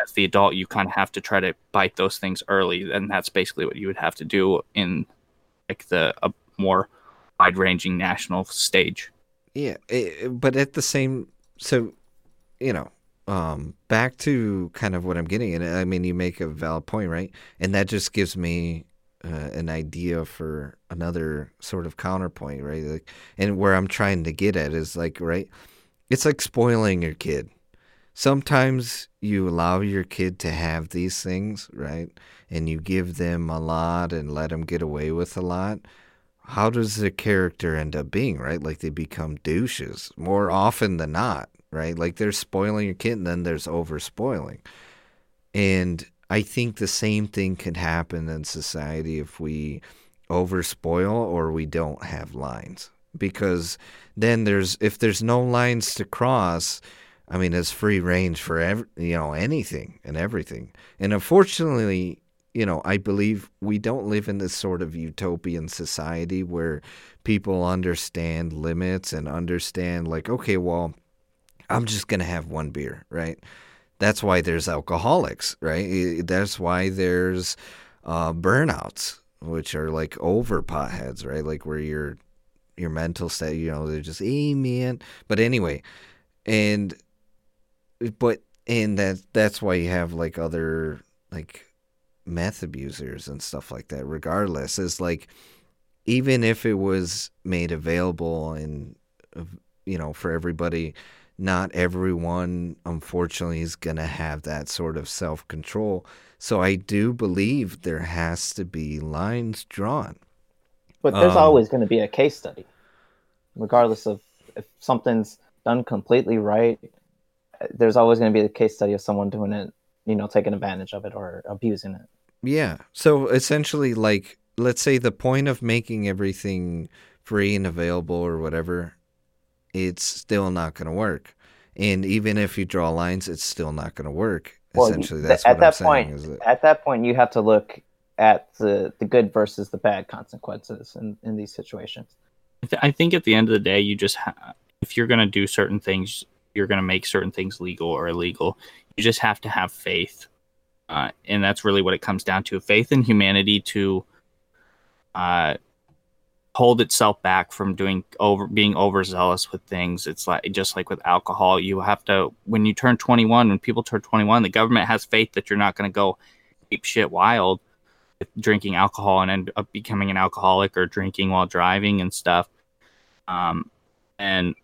as the adult, you kind of have to try to bite those things early. And that's basically what you would have to do in like the a more wide-ranging national stage. Yeah, it, but at the same, so, you know, um, back to kind of what I'm getting at. I mean, you make a valid point, right? And that just gives me... Uh, an idea for another sort of counterpoint, right? Like, and where I'm trying to get at is like, right, it's like spoiling your kid. Sometimes you allow your kid to have these things, right? And you give them a lot and let them get away with a lot. How does the character end up being, right? Like, they become douches more often than not, right? Like, they're spoiling your kid, and then there's over spoiling. And I think the same thing could happen in society if we overspoil or we don't have lines. Because then there's, if there's no lines to cross, I mean, it's free range for every, you know, anything and everything. And unfortunately, you know, I believe we don't live in this sort of utopian society where people understand limits and understand like, okay, well, I'm just going to have one beer, right? That's why there's alcoholics, right? That's why there's uh, burnouts, which are like over potheads, right? Like where your your mental state, you know, they're just, hey, man. But anyway, and but and that that's why you have like other like meth abusers and stuff like that. Regardless, is like even if it was made available and you know for everybody. Not everyone, unfortunately, is going to have that sort of self-control. So I do believe there has to be lines drawn. But there's um, always going to be a case study, regardless of if something's done completely right. There's always going to be a case study of someone doing it, you know, taking advantage of it or abusing it. Yeah. So essentially, like, let's say the point of making everything free and available or whatever, it's still not going to work. And even if you draw lines, it's still not going to work. Well, essentially, that's th- what that I'm point, saying. Is it... At that point, you have to look at the, the good versus the bad consequences in, in these situations. I, th- I think at the end of the day, you just ha- if you're going to do certain things, you're going to make certain things legal or illegal. You just have to have faith. Uh, and that's really what it comes down to. Faith in humanity to uh, hold itself back from doing over being overzealous with things. It's like just like with alcohol. You have to, when you turn twenty-one, when people turn twenty-one, the government has faith that you're not going to go ape shit wild with drinking alcohol and end up becoming an alcoholic or drinking while driving and stuff. Um, and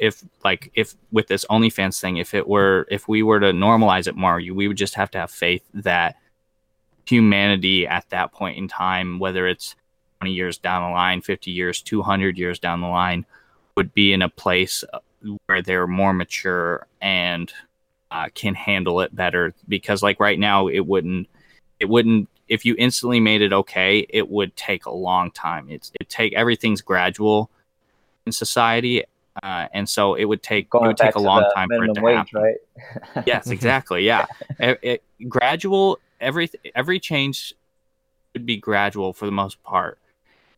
if like if with this OnlyFans thing, if it were if we were to normalize it more, you, we would just have to have faith that humanity at that point in time, whether it's twenty years down the line, fifty years, two hundred years down the line, would be in a place where they're more mature and uh, can handle it better. Because like right now, it wouldn't it wouldn't if you instantly made it okay, it would take a long time. It's it take everything's gradual in society. Uh, and so it would take Going it would take a long time for it to wage, happen. Right? Yes, exactly. Yeah, it, it, gradual. Every every change would be gradual for the most part.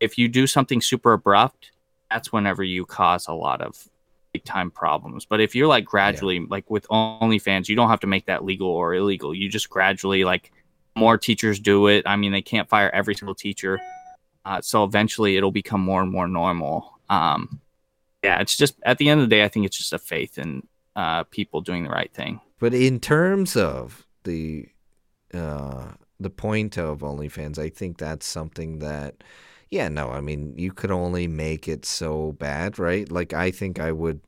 If you do something super abrupt, that's whenever you cause a lot of big time problems. But if you're like gradually, yeah. like with OnlyFans, you don't have to make that legal or illegal. You just gradually, like more teachers do it. I mean, they can't fire every single teacher, uh, so eventually it'll become more and more normal. Um, Yeah, it's just at the end of the day, I think it's just a faith in uh, people doing the right thing. But in terms of the uh, the point of OnlyFans, I think that's something that, yeah, no, I mean, you could only make it so bad, right? Like, I think I would,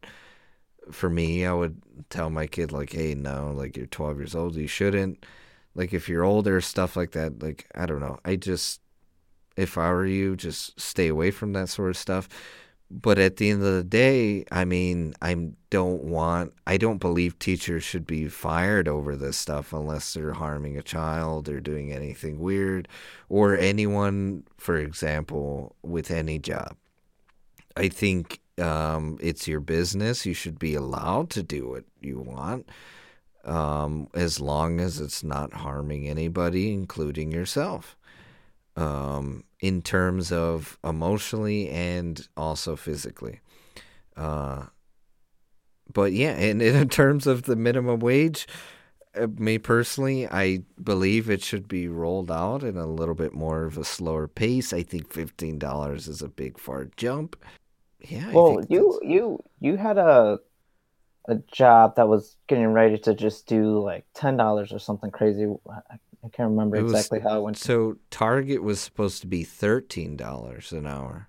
for me, I would tell my kid, like, hey, no, like, you're twelve years old, you shouldn't. Like, if you're older, stuff like that, like, I don't know. I just, if I were you, just stay away from that sort of stuff. But at the end of the day, I mean, I don't want, I don't believe teachers should be fired over this stuff unless they're harming a child or doing anything weird, or anyone, for example, with any job. I think um, it's your business. You should be allowed to do what you want um, as long as it's not harming anybody, including yourself. Um, in terms of emotionally and also physically. Uh, but yeah, and in terms of the minimum wage, uh, me personally, I believe it should be rolled out in a little bit more of a slower pace. I think fifteen dollars is a big far jump. Yeah. Well, I think you, you, you had a, a job that was getting ready to just do like ten dollars or something crazy. I can't remember it exactly was, how it went. So Target was supposed to be thirteen dollars an hour.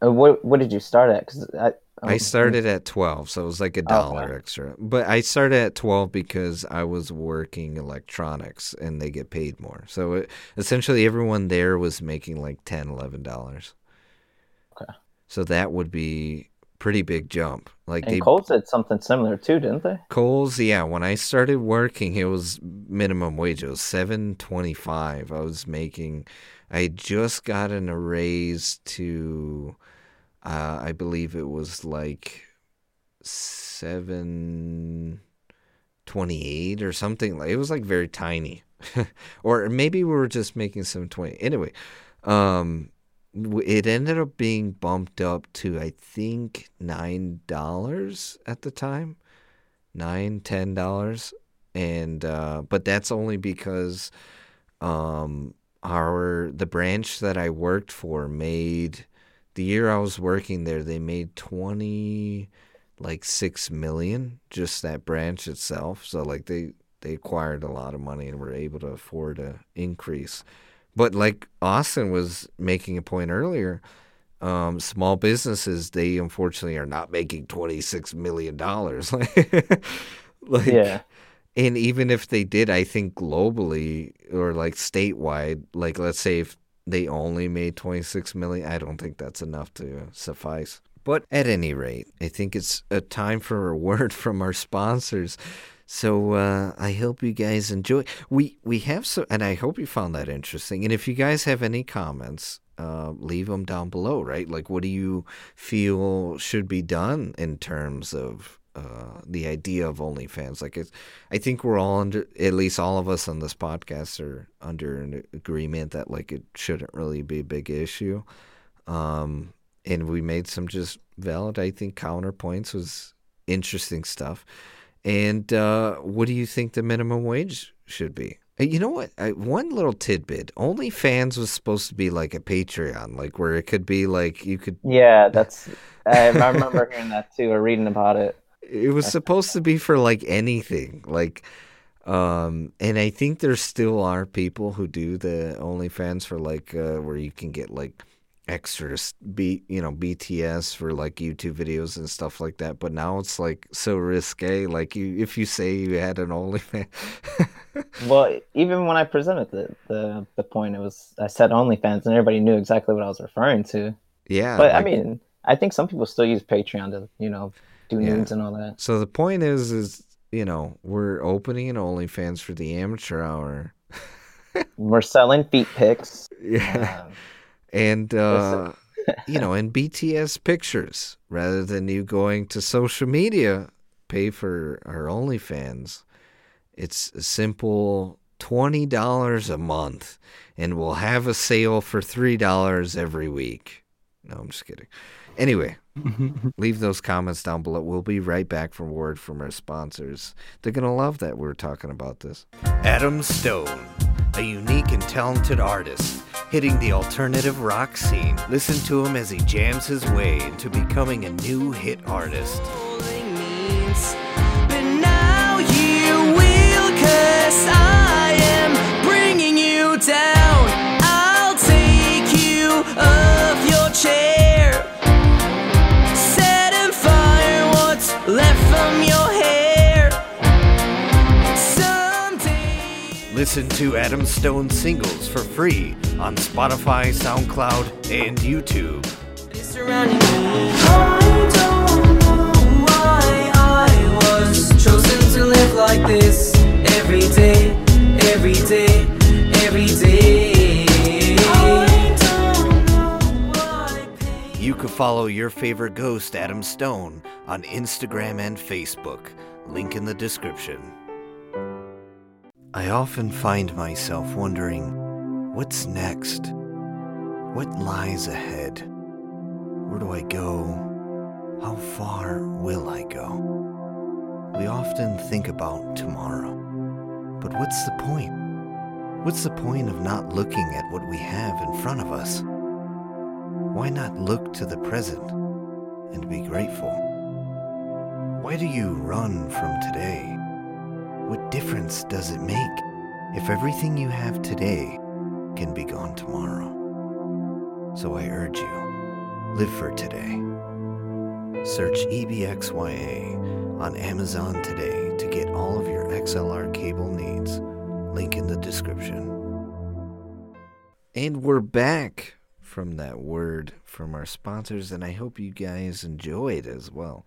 Uh, what what did you start at? 'Cause I, um, I started at twelve, so it was like a dollar okay. extra. But I started at twelve because I was working electronics, and they get paid more. So it, essentially everyone there was making like ten dollars, eleven dollars. Okay. So that would be pretty big jump. Like, and they, Kohl's did something similar too, didn't they? Kohl's, yeah. When I started working, it was minimum wage. It was seven twenty-five. I was making. I just gotten a raise to, uh, I believe it was like seven twenty-eight or something. It was like very tiny, or maybe we were just making seven twenty. Anyway, um. It ended up being bumped up to, I think, nine dollars at the time, nine dollars, ten dollars. And, uh, but that's only because um, our the branch that I worked for made, the year I was working there, they made twenty, like six million, just that branch itself. So, like, they, they acquired a lot of money and were able to afford an increase. But like Austin was making a point earlier, um, small businesses, they unfortunately are not making twenty-six million dollars. like, yeah. And even if they did, I think globally or like statewide, like let's say if they only made twenty-six million dollars, I don't think that's enough to suffice. But at any rate, I think it's a time for a word from our sponsors. So uh, I hope you guys enjoy. We we have so, and I hope you found that interesting. And if you guys have any comments, uh, leave them down below, right? Like, what do you feel should be done in terms of uh, the idea of OnlyFans? Like, it's, I think we're all under, at least all of us on this podcast are under an agreement that like it shouldn't really be a big issue. Um, and we made some just valid, I think, counterpoints was interesting stuff. And uh, what do you think the minimum wage should be? You know what? I, one little tidbit. OnlyFans was supposed to be like a Patreon, like where it could be like you could. Yeah, that's. I remember hearing that too, or reading about it. It was supposed to be for like anything, like, um, and I think there still are people who do the OnlyFans for like uh, where you can get like extras, B, you know, B T S for like YouTube videos and stuff like that. But now it's like so risque. Like you, if you say you had an OnlyFans. Well, even when I presented the, the the point, it was I said OnlyFans, and everybody knew exactly what I was referring to. Yeah, but like, I mean, I think some people still use Patreon to, you know, do yeah. nudes and all that. So the point is, is you know, we're opening an OnlyFans for the amateur hour. We're selling feet pics. Yeah, um, and uh, you know, and B T S pictures rather than you going to social media. Pay for our OnlyFans. It's a simple twenty dollars a month, and we'll have a sale for three dollars every week. No, I'm just kidding. Anyway, leave those comments down below. We'll be right back for a word from our sponsors. They're going to love that we're talking about this. Adam Stone, a unique and talented artist hitting the alternative rock scene. Listen to him as he jams his way into becoming a new hit artist. I am bringing you down. I'll take you off your chair. Set and fire what's left from your hair. Someday. Listen to Adam Stone singles for free on Spotify, SoundCloud, and YouTube. It's surrounding me. I don't know why I was chosen to live like this. Every day, every day, every day. You can follow your favorite ghost, Adam Stone, on Instagram and Facebook. Link in the description. I often find myself wondering, what's next? What lies ahead? Where do I go? How far will I go? We often think about tomorrow. But what's the point? What's the point of not looking at what we have in front of us? Why not look to the present and be grateful? Why do you run from today? What difference does it make if everything you have today can be gone tomorrow? So I urge you, live for today. Search E B X Y A on Amazon today to get all of your X L R cable needs. Link in the description. And we're back from that word from our sponsors, and I hope you guys enjoyed as well.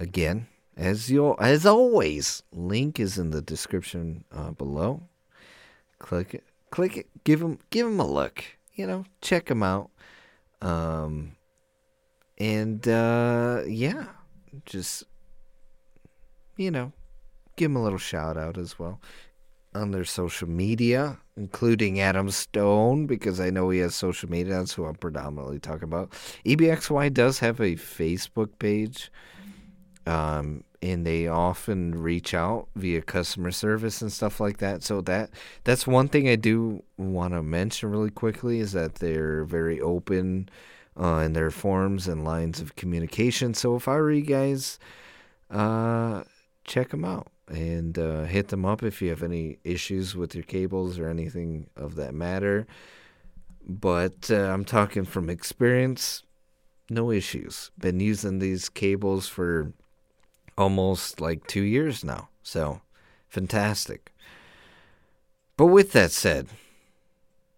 Again, as you as always, link is in the description uh, below. Click it, click it, give them give them a look. You know, check them out. Um. And, uh, yeah, just, you know, give them a little shout out as well on their social media, including Adam Stone, because I know he has social media. That's who I'm predominantly talking about. E B X Y does have a Facebook page, um, and they often reach out via customer service and stuff like that. So that that's one thing I do want to mention really quickly is that they're very open Uh, and their forms and lines of communication. So if I were you guys, uh, check them out and uh, hit them up if you have any issues with your cables or anything of that matter. But uh, I'm talking from experience, no issues. Been using these cables for almost like two years now. So fantastic. But with that said,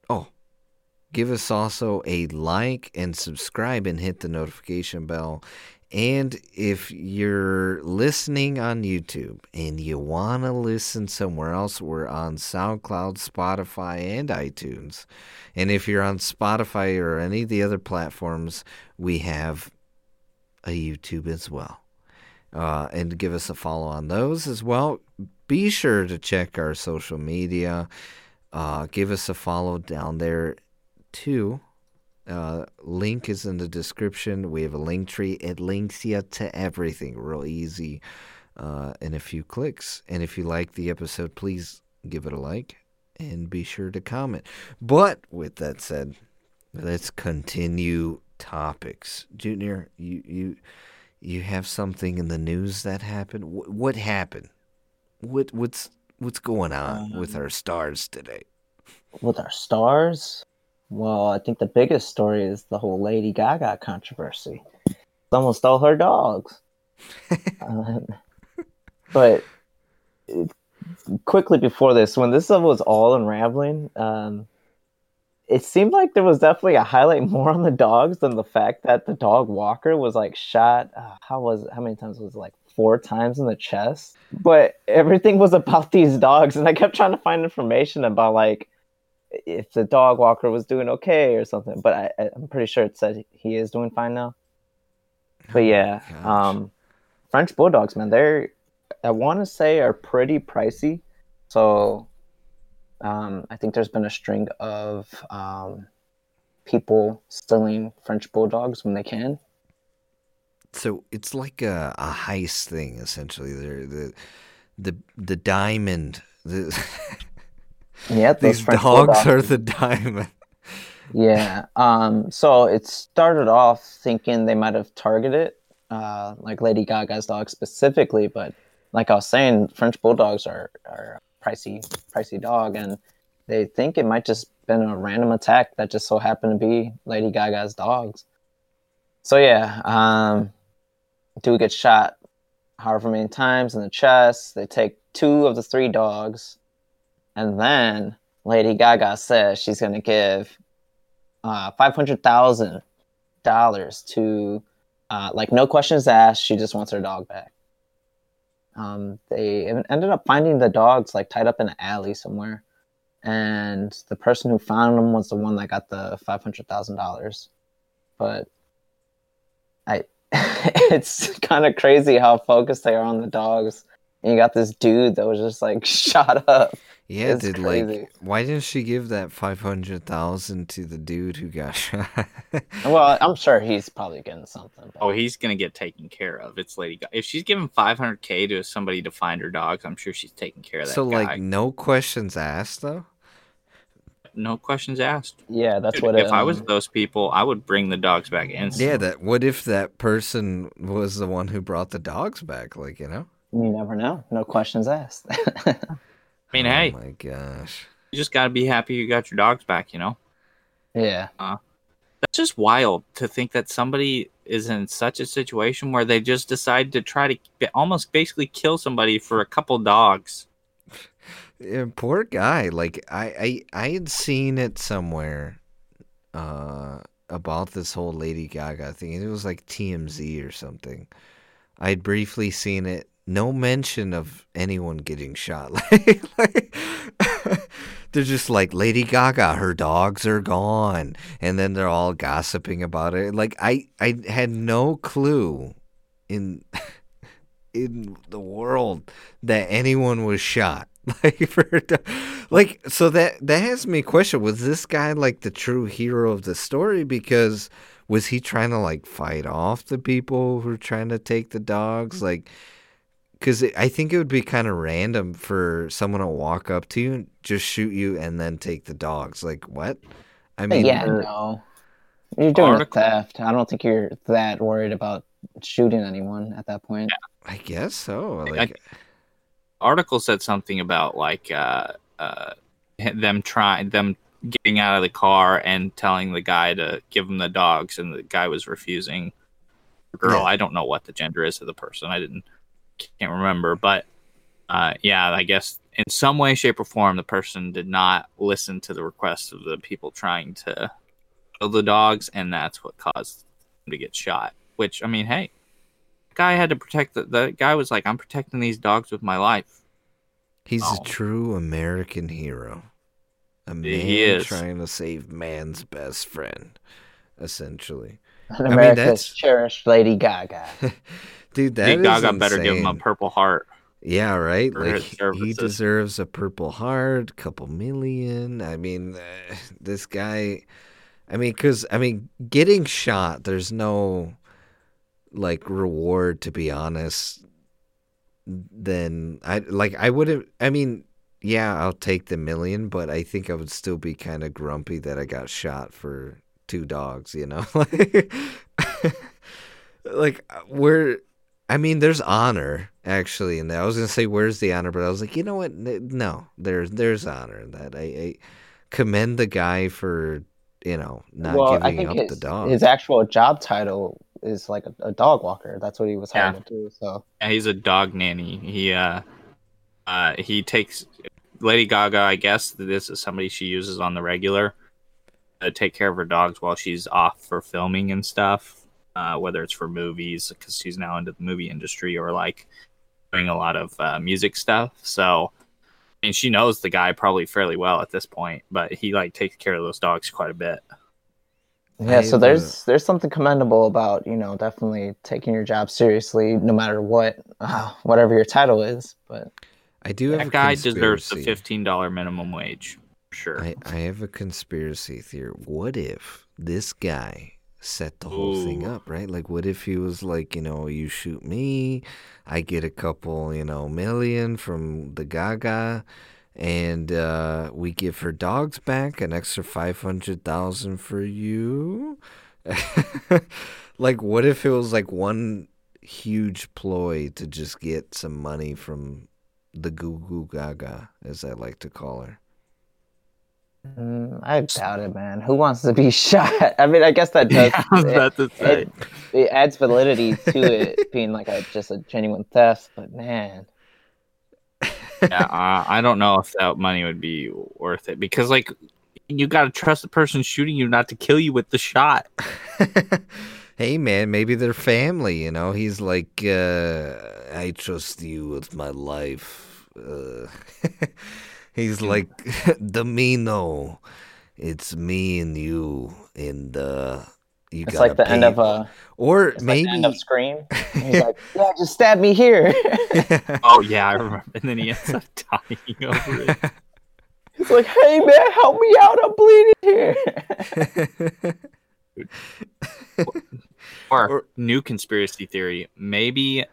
oh, give us also a like and subscribe and hit the notification bell. And if you're listening on YouTube and you want to listen somewhere else, we're on SoundCloud, Spotify, and iTunes. And if you're on Spotify or any of the other platforms, we have a YouTube as well. Uh, and give us a follow on those as well. Be sure to check our social media. Uh, give us a follow down there. Two Uh, link is in the description. We have a link tree. It links you to everything real easy uh, in a few clicks. And if you like the episode, please give it a like and be sure to comment. But with that said, let's continue topics. Junior, you you, you have something in the news that happened? W- what happened? What What's what's going on um, with our stars today? With our stars? Well, I think the biggest story is the whole Lady Gaga controversy. Someone stole her dogs. um, but it, quickly before this, when this was all unraveling, um, it seemed like there was definitely a highlight more on the dogs than the fact that the dog walker was like shot. Uh, how was it? How many times was it? Like four times in the chest. But everything was about these dogs, and I kept trying to find information about like if the dog walker was doing okay or something, but I, I'm pretty sure it said he is doing fine now. But yeah, oh um, French bulldogs, man, they're, I want to say, are pretty pricey. So um, I think there's been a string of um, people stealing French bulldogs when they can. So it's like a, a heist thing, essentially. They're the the the diamond. The Yeah, these French dogs bulldogs. Are the diamond. yeah. Um, so it started off thinking they might have targeted uh, like Lady Gaga's dog specifically, but like I was saying, French bulldogs are are a pricey, pricey dog, and they think it might just been a random attack that just so happened to be Lady Gaga's dogs. So yeah, um, dude gets shot however many times in the chest. They take two of the three dogs. And then Lady Gaga says she's going to give uh, five hundred thousand dollars to, uh, like, no questions asked. She just wants her dog back. Um, they ended up finding the dogs, like, tied up in an alley somewhere. And the person who found them was the one that got the five hundred thousand dollars. But I, it's kind of crazy how focused they are on the dogs. And you got this dude that was just, like, shot up. Yeah, it's did crazy. Like why didn't she give that five hundred thousand to the dude who got shot? Well, I'm sure he's probably getting something. But... Oh, he's gonna get taken care of. It's Lady Gaga. If she's giving five hundred k to somebody to find her dogs, I'm sure she's taking care of that. So, guy. Like, no questions asked, though. No questions asked. Yeah, that's dude, what. If it, I um... was those people, I would bring the dogs back instantly. Yeah, that. What if that person was the one who brought the dogs back? Like, you know, you never know. No questions asked. I mean, oh hey, my gosh. You just got to be happy you got your dogs back, you know? Yeah. Uh, that's just wild to think that somebody is in such a situation where they just decide to try to almost basically kill somebody for a couple dogs. Yeah, poor guy. Like, I, I, I had seen it somewhere uh, about this whole Lady Gaga thing. It was like T M Z or something. I had briefly seen it. No mention of anyone getting shot. like, like, they're just like, Lady Gaga, her dogs are gone. And then they're all gossiping about it. Like, I, I had no clue in in the world that anyone was shot. Like, for, like so that, that has me question, was this guy like the true hero of the story? Because was he trying to like fight off the people who were trying to take the dogs? Like... Because I think it would be kind of random for someone to walk up to you and just shoot you and then take the dogs. Like, what? I mean, yeah, no. You're doing a theft. I don't think you're that worried about shooting anyone at that point. Yeah. I guess so. Like, I, article said something about like uh, uh, them trying them getting out of the car and telling the guy to give him the dogs, and the guy was refusing. Girl, yeah. I don't know what the gender is of the person. I didn't. Can't remember, but uh, yeah, I guess in some way, shape, or form, the person did not listen to the request of the people trying to kill the dogs, and that's what caused him to get shot. Which, I mean, hey, the guy had to protect the, the guy was like, I'm protecting these dogs with my life. He's oh. a true American hero, a man trying to save man's best friend, essentially. And America's I mean, that's... cherished Lady Gaga. Dude, that Lady Gaga insane. Better give him a Purple Heart. Yeah, right? Like, he deserves a Purple Heart, couple million. I mean, uh, this guy, I mean, because, I mean, getting shot, there's no, like, reward, to be honest. Then, I like, I wouldn't, I mean, yeah, I'll take the million, but I think I would still be kind of grumpy that I got shot for two dogs, you know? Like, we're, I mean, there's honor, actually, in that. I was going to say, where's the honor? But I was like, you know what? No, there's, there's honor in that. I, I commend the guy for, you know, not well, giving up his, the dog. His actual job title is like a, a dog walker. That's what he was hired yeah. to do. So yeah, he's a dog nanny. He uh, uh, he takes Lady Gaga. I guess this is somebody she uses on the regular to take care of her dogs while she's off for filming and stuff. Uh, whether it's for movies, because she's now into the movie industry, or like doing a lot of uh, music stuff. So. I mean, she knows the guy probably fairly well at this point, but he like takes care of those dogs quite a bit. Yeah, so there's there's something commendable about, you know, definitely taking your job seriously, no matter what, uh, whatever your title is. But I do have that a guy conspiracy. Deserves the fifteen dollars minimum wage. Sure. I, I have a conspiracy theory. What if this guy set the whole Ooh. thing up, right? Like, what if he was like, you know, you shoot me, I get a couple, you know, million from the Gaga, and uh, we give her dogs back, an extra five hundred thousand for you. Like, what if it was like one huge ploy to just get some money from the Goo Goo Gaga, as I like to call her? Mm, I doubt it, man. Who wants to be shot? I mean, I guess that does. Yeah, I was about to say. It, it, it adds validity to it being like a just a genuine theft, but man. Yeah, uh, I don't know if that money would be worth it, because like you got to trust the person shooting you not to kill you with the shot. Hey, man, maybe they're family. You know, he's like, uh, I trust you with my life. Uh... He's like, Domino, it's me and you, and uh, you got to It's like the pay. end of a... Or it's maybe... Like the end of Scream. He's like, yeah, just stab me here. Oh, yeah, I remember. And then he ends up dying over it. He's like, hey, man, help me out. I'm bleeding here. or, or new conspiracy theory. Maybe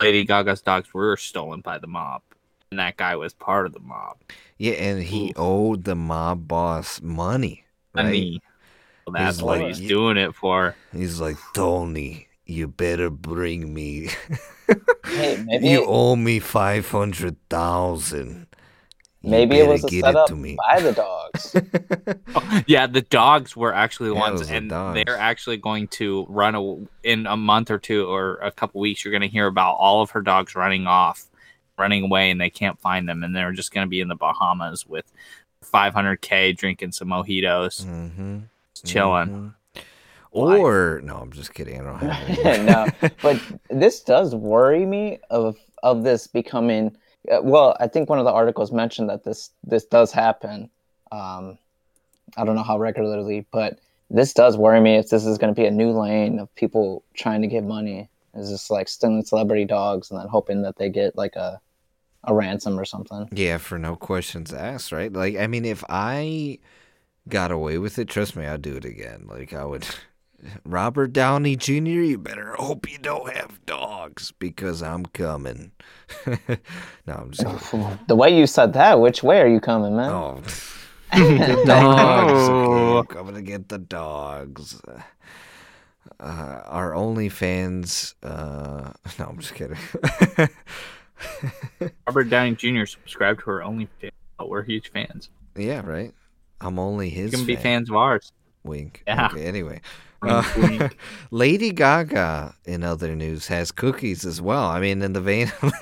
Lady Gaga's dogs were stolen by the mob. And that guy was part of the mob. Yeah, and he Ooh. owed the mob boss money. Right? Money. Well, that's he's what like, he's yeah. doing it for. He's like, Tony, you better bring me. Hey, maybe you it, owe me five hundred thousand. Maybe it was a setup by the dogs. Oh, yeah, the dogs were actually the yeah, ones, and the they're actually going to run a, in a month or two or a couple weeks. You're going to hear about all of her dogs running off. running away and they can't find them, and they're just going to be in the Bahamas with five hundred K drinking some mojitos, mm-hmm. chilling. Mm-hmm. Or no, I'm just kidding. I don't have any. No, but this does worry me of of this becoming. Uh, well, I think one of the articles mentioned that this this does happen. Um, I don't know how regularly, but this does worry me if this is going to be a new lane of people trying to get money. It's just like stealing celebrity dogs and then hoping that they get like a a ransom or something. Yeah, for no questions asked, right? Like, I mean, if I got away with it, trust me, I'd do it again. Like, I would... Robert Downey Junior, you better hope you don't have dogs, because I'm coming. No, I'm just kidding. The way you said that, which way are you coming, man? Oh, the dogs. Okay, I'm coming to get the dogs. Uh, our OnlyFans, uh, no, I'm just kidding. Robert Downey Junior subscribed to her OnlyFans. Oh, we're huge fans. Yeah, right? I'm only his You can fan. be fans of ours. Wink. Yeah. Okay, anyway. Uh, Wink. Lady Gaga, in other news, has cookies as well. I mean, in the vein of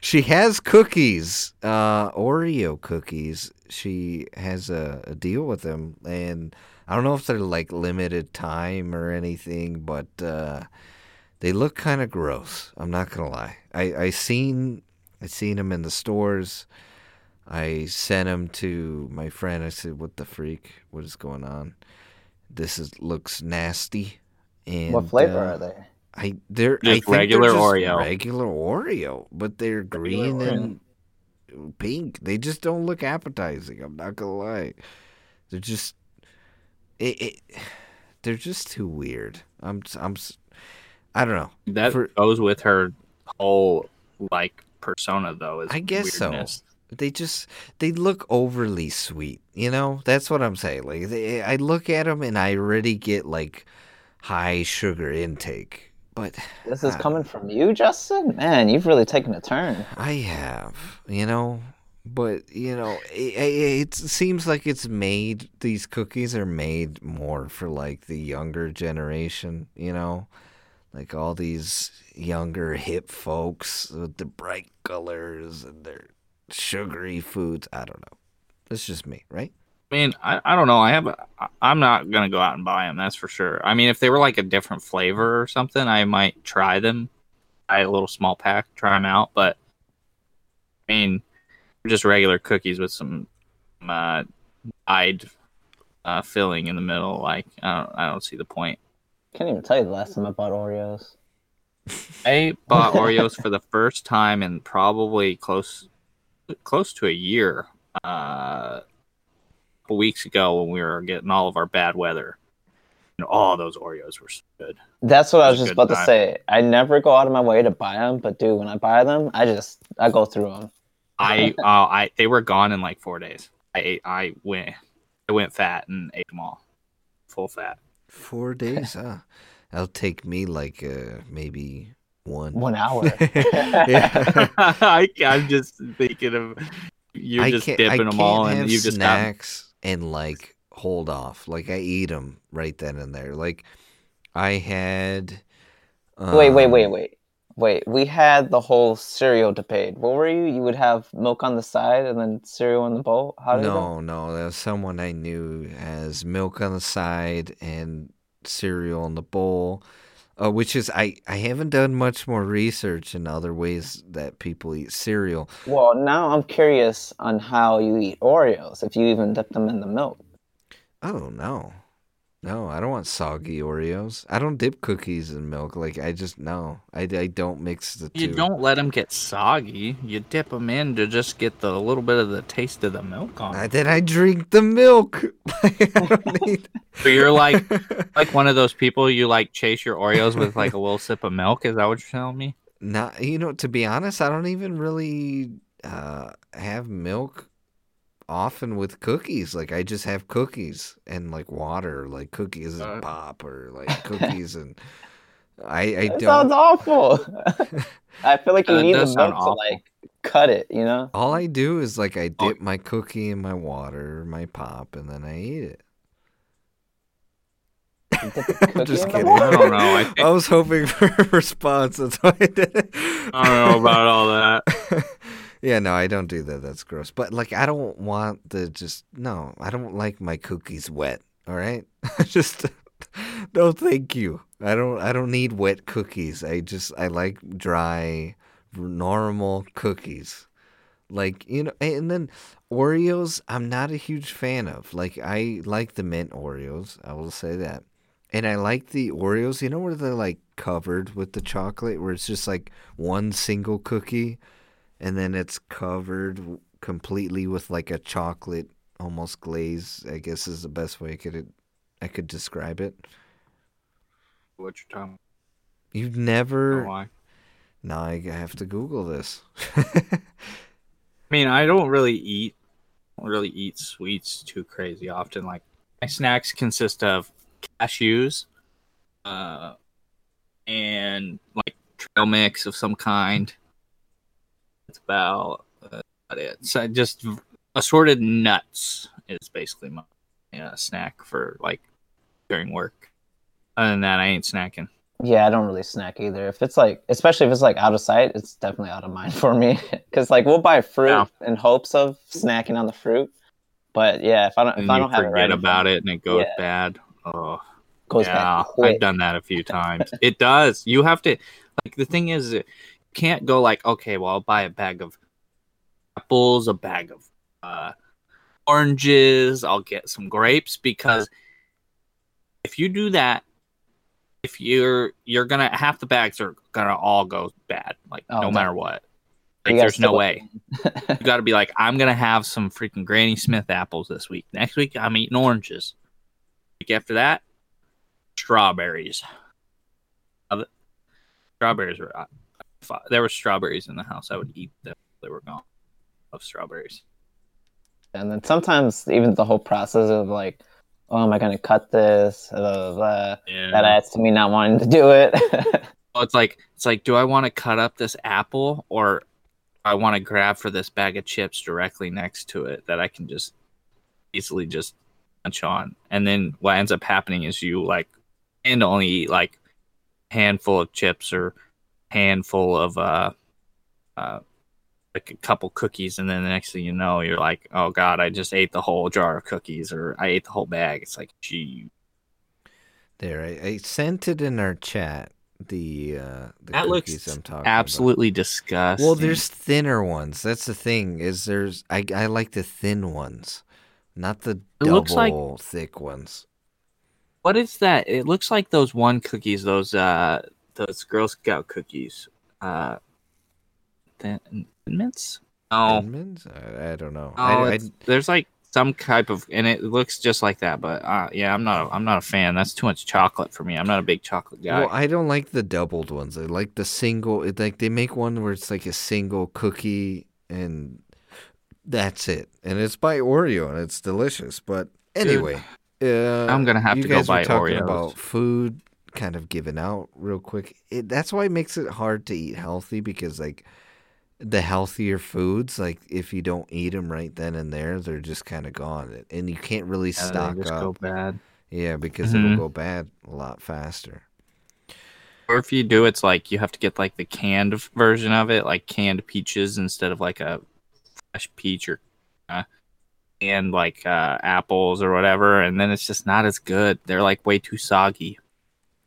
she has cookies, uh, Oreo cookies. She has a, a deal with them, and I don't know if they're like limited time or anything, but uh, they look kind of gross. I'm not gonna lie. I I seen I seen them in the stores. I sent them to my friend. I said, "What the freak? What is going on? This is looks nasty." And what flavor uh, are they? I they're just I regular they're just Oreo, regular Oreo, but they're green regular and Oreo. Pink. They just don't look appetizing. I'm not gonna lie. They're just. it, it they're just too weird. I'm I'm I don't know. That For, goes with her whole like persona though. Is I guess weirdness. so. They just they look overly sweet. You know, that's what I'm saying. Like they, I look at them and I already get like high sugar intake. But, this is uh, coming from you, Justin? Man, you've really taken a turn. I have, you know. But, you know, it, it, it seems like it's made, these cookies are made more for, like, the younger generation, you know. Like, all these younger, hip folks with the bright colors and their sugary foods. I don't know. It's just me, right? I mean, I, I don't know. I have a, I'm not gonna go out and buy them. That's for sure. I mean, if they were like a different flavor or something, I might try them. Buy a little small pack, try them out. But I mean, just regular cookies with some uh, dyed uh, filling in the middle. Like I don't, I don't see the point. Can't even tell you the last time I bought Oreos. I bought Oreos for the first time in probably close, close to a year. Uh. Weeks ago when we were getting all of our bad weather, and all those Oreos were so good. That's what I was just about to say. I never go out of my way to buy them, but dude, when I buy them, I just I go through them. I uh, I they were gone in like four days. I ate, I went I went fat and ate them all, full fat. Four days, huh? That'll take me like uh, maybe one one hour. I, I'm just thinking of you're I just dipping I them all, and you just snacks. Got, and like hold off, like I eat them right then and there. Like I had. Um, wait, wait, wait, wait, wait. We had the whole cereal debate. What were you? You would have milk on the side and then cereal in the bowl. How did no, that? no, there was someone I knew has milk on the side and cereal in the bowl, uh, which is I I haven't done much more research in other ways that people eat cereal. Well, now I'm curious on how you eat Oreos, if you even dip them in the milk. Oh, no. No, I don't want soggy Oreos. I don't dip cookies in milk. Like, I just, no. I, I don't mix the you two. You don't let them get soggy. You dip them in to just get the little bit of the taste of the milk on them. Then I drink the milk. I don't need... So you're like like one of those people, you like chase your Oreos with like a little sip of milk? Is that what you're telling me? No, you know, to be honest, I don't even really uh, have milk. Often with cookies, like I just have cookies and like water, like cookies and uh, pop, or like cookies and I, I that don't. Sounds awful. I feel like you uh, need the milk to like cut it, you know. All I do is like I dip oh. my cookie in my water, my pop, and then I eat it. I'm just kidding. I don't know. I, think... I was hoping for a response. That's why I did it. I don't know about all that. Yeah, no, I don't do that. That's gross. But, like, I don't want the just, no, I don't like my cookies wet, all right? I just, no, thank you. I don't I don't need wet cookies. I just, I like dry, normal cookies. Like, you know, and then Oreos, I'm not a huge fan of. Like, I like the mint Oreos. I will say that. And I like the Oreos, you know, where they're, like, covered with the chocolate, where it's just, like, one single cookie. And then it's covered completely with like a chocolate, almost glaze. I guess is the best way I could I could describe it. What's your time? You've never. Why? No, I have to Google this. I mean, I don't really eat, I don't really eat sweets too crazy often. Like my snacks consist of cashews, uh, and like trail mix of some kind. It's about, uh, about it. So just assorted nuts is basically my you know, snack for like during work. Other than that, I ain't snacking. Yeah, I don't really snack either. If it's like, especially if it's like out of sight, it's definitely out of mind for me. Because like we'll buy fruit yeah. in hopes of snacking on the fruit. But yeah, if I don't, if and I don't have it right, forget about it and it goes yeah. bad. Oh, goes yeah, bad. Quick. I've done that a few times. It does. You have to. Like the thing is. Can't go like, okay, well, I'll buy a bag of apples, a bag of uh, oranges, I'll get some grapes, because if you do that, if you're you're gonna half the bags are gonna all go bad, like oh, no man. matter what. Like, there's no way. You gotta be like, I'm gonna have some freaking Granny Smith apples this week. Next week, I'm eating oranges. Week after that, strawberries. Strawberries were. If I, there were strawberries in the house, I would eat them. They were gone. I love strawberries. And then sometimes even the whole process of like, oh, am I going to cut this? Blah, blah, blah. Yeah. That adds to me not wanting to do it. Well, it's like, it's like, do I want to cut up this apple or I want to grab for this bag of chips directly next to it that I can just easily just munch on? And then what ends up happening is you like, and only eat like a handful of chips or handful of uh, uh, like a couple cookies, and then the next thing you know, you're like, "Oh God, I just ate the whole jar of cookies, or I ate the whole bag." It's like, gee. There, I, I sent it in our chat. The uh, the that cookies looks I'm talking absolutely about. Disgusting. Well, there's thinner ones. That's the thing. Is there's I I like the thin ones, not the it double looks like, thick ones. What is that? It looks like those one cookies. Those uh. Those Girl Scout cookies. Uh, thin mints? Oh. Thin mints? I, I don't know. Oh, I, I, there's like some type of, and it looks just like that, but uh, yeah, I'm not a, I'm not a fan. That's too much chocolate for me. I'm not a big chocolate guy. Well, I don't like the doubled ones. I like the single, it, like they make one where it's like a single cookie and that's it. And it's by Oreo and it's delicious, but anyway. Dude, uh, I'm going to have to go buy Oreos. You guys were talking about food. Kind of given out real quick. It, that's why it makes it hard to eat healthy, because like the healthier foods, like if you don't eat them right then and there, they're just kind of gone, and you can't really yeah, stock they just up. Go bad. Yeah, because mm-hmm. it'll go bad a lot faster. Or if you do, it's like you have to get like the canned version of it, like canned peaches instead of like a fresh peach, or uh, and like uh, apples or whatever, and then it's just not as good. They're like way too soggy.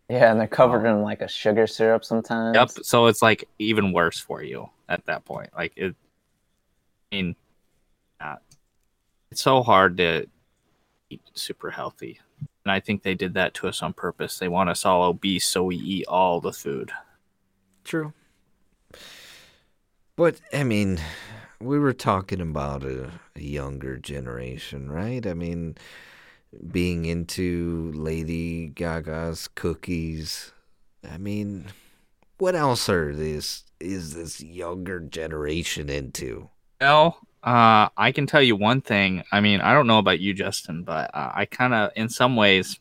Yeah, and they're covered in like a sugar syrup sometimes. Yep, so it's like even worse for you at that point. Like it, I mean, uh, it's so hard to eat super healthy, and I think they did that to us on purpose. They want us all obese, so we eat all the food. True, but I mean, we were talking about a, a younger generation, right? I mean. Being into Lady Gaga's cookies. I mean, what else are this is this younger generation into? Well, uh, I can tell you one thing. I mean, I don't know about you, Justin, but uh, I kind of, in some ways,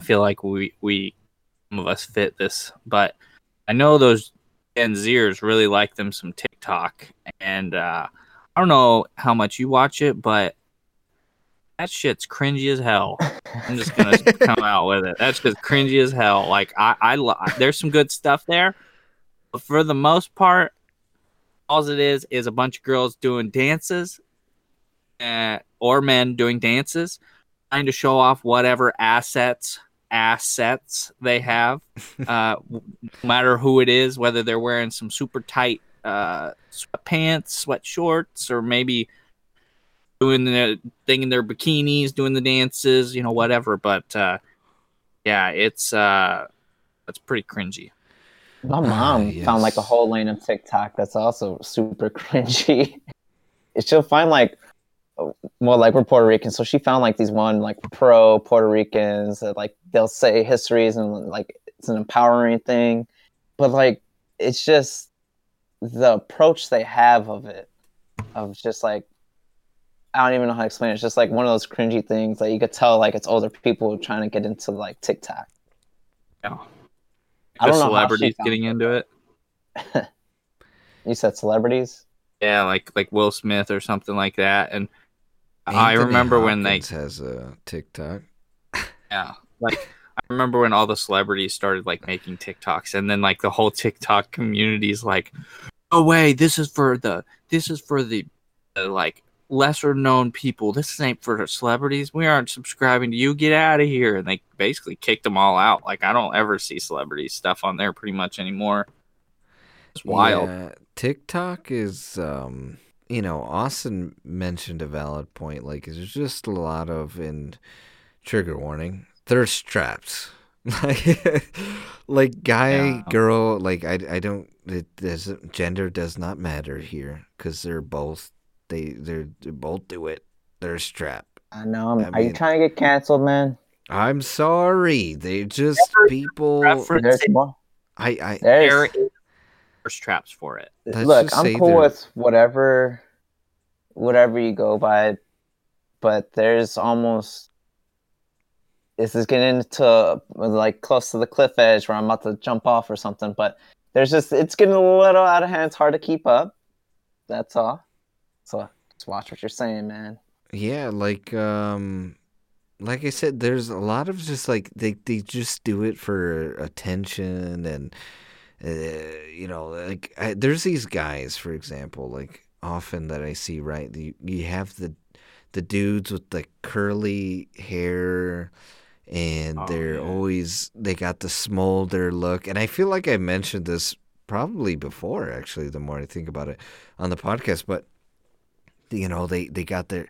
feel like we, we, some of us fit this. But I know those Gen Zers really like them some TikTok. And uh, I don't know how much you watch it, but that shit's cringy as hell. I'm just gonna come out with it. That's just cringy as hell. Like I, I, lo- there's some good stuff there, but for the most part, all it is is a bunch of girls doing dances, uh, or men doing dances, trying to show off whatever assets assets they have. Uh, no matter who it is, whether they're wearing some super tight uh, sweatpants, sweat shorts, or maybe. Doing the thing in their bikinis, doing the dances, you know, whatever. But uh, yeah, it's uh, it's pretty cringy. My mom uh, yes. found like a whole lane of TikTok that's also super cringy. She'll find like, well, like we're Puerto Rican, so she found like these one like pro Puerto Ricans that like they'll say histories and like it's an empowering thing, but like it's just the approach they have of it, of just like. I don't even know how to explain it. It's just like one of those cringy things that you could tell like it's older people trying to get into like TikTok. Yeah. I don't know celebrities getting into it. You said celebrities? Yeah, like like Will Smith or something like that. And Anthony I remember Hopkins when they has a TikTok. Yeah. Like I remember when all the celebrities started like making TikToks, and then like the whole TikTok community is like, "Oh wait, this is for the this is for the uh, like lesser known people. This ain't for celebrities. We aren't subscribing to you. Get out of here." And they basically kicked them all out. Like, I don't ever see celebrity stuff on there pretty much anymore. It's wild. Yeah, TikTok is, um, you know, Austin mentioned a valid point. Like, there's just a lot of, and trigger warning, thirst traps. Like, guy, yeah. Girl, like, I, I don't, it doesn't, gender does not matter here, because they're both. They they both do it. They're strapped. I know. I mean, are you trying to get canceled, man? I'm sorry. They're just Never people. I, I, there is traps for it. Let's Look, I'm cool they're... with whatever, whatever you go by, but there's almost. This is getting into like close to the cliff edge where I'm about to jump off or something, but there's just it's getting a little out of hand. It's hard to keep up. That's all. So just watch what you're saying, man. Yeah, like um. Like I said, there's a lot of just like they, they just do it for attention and, uh, you know, like I, there's these guys, for example, like often that I see, right? You, you have the the dudes with the curly hair and oh, they're man. always, they got the smolder look. And I feel like I mentioned this probably before, actually, the more I think about it on the podcast. But, you know, they, they got their...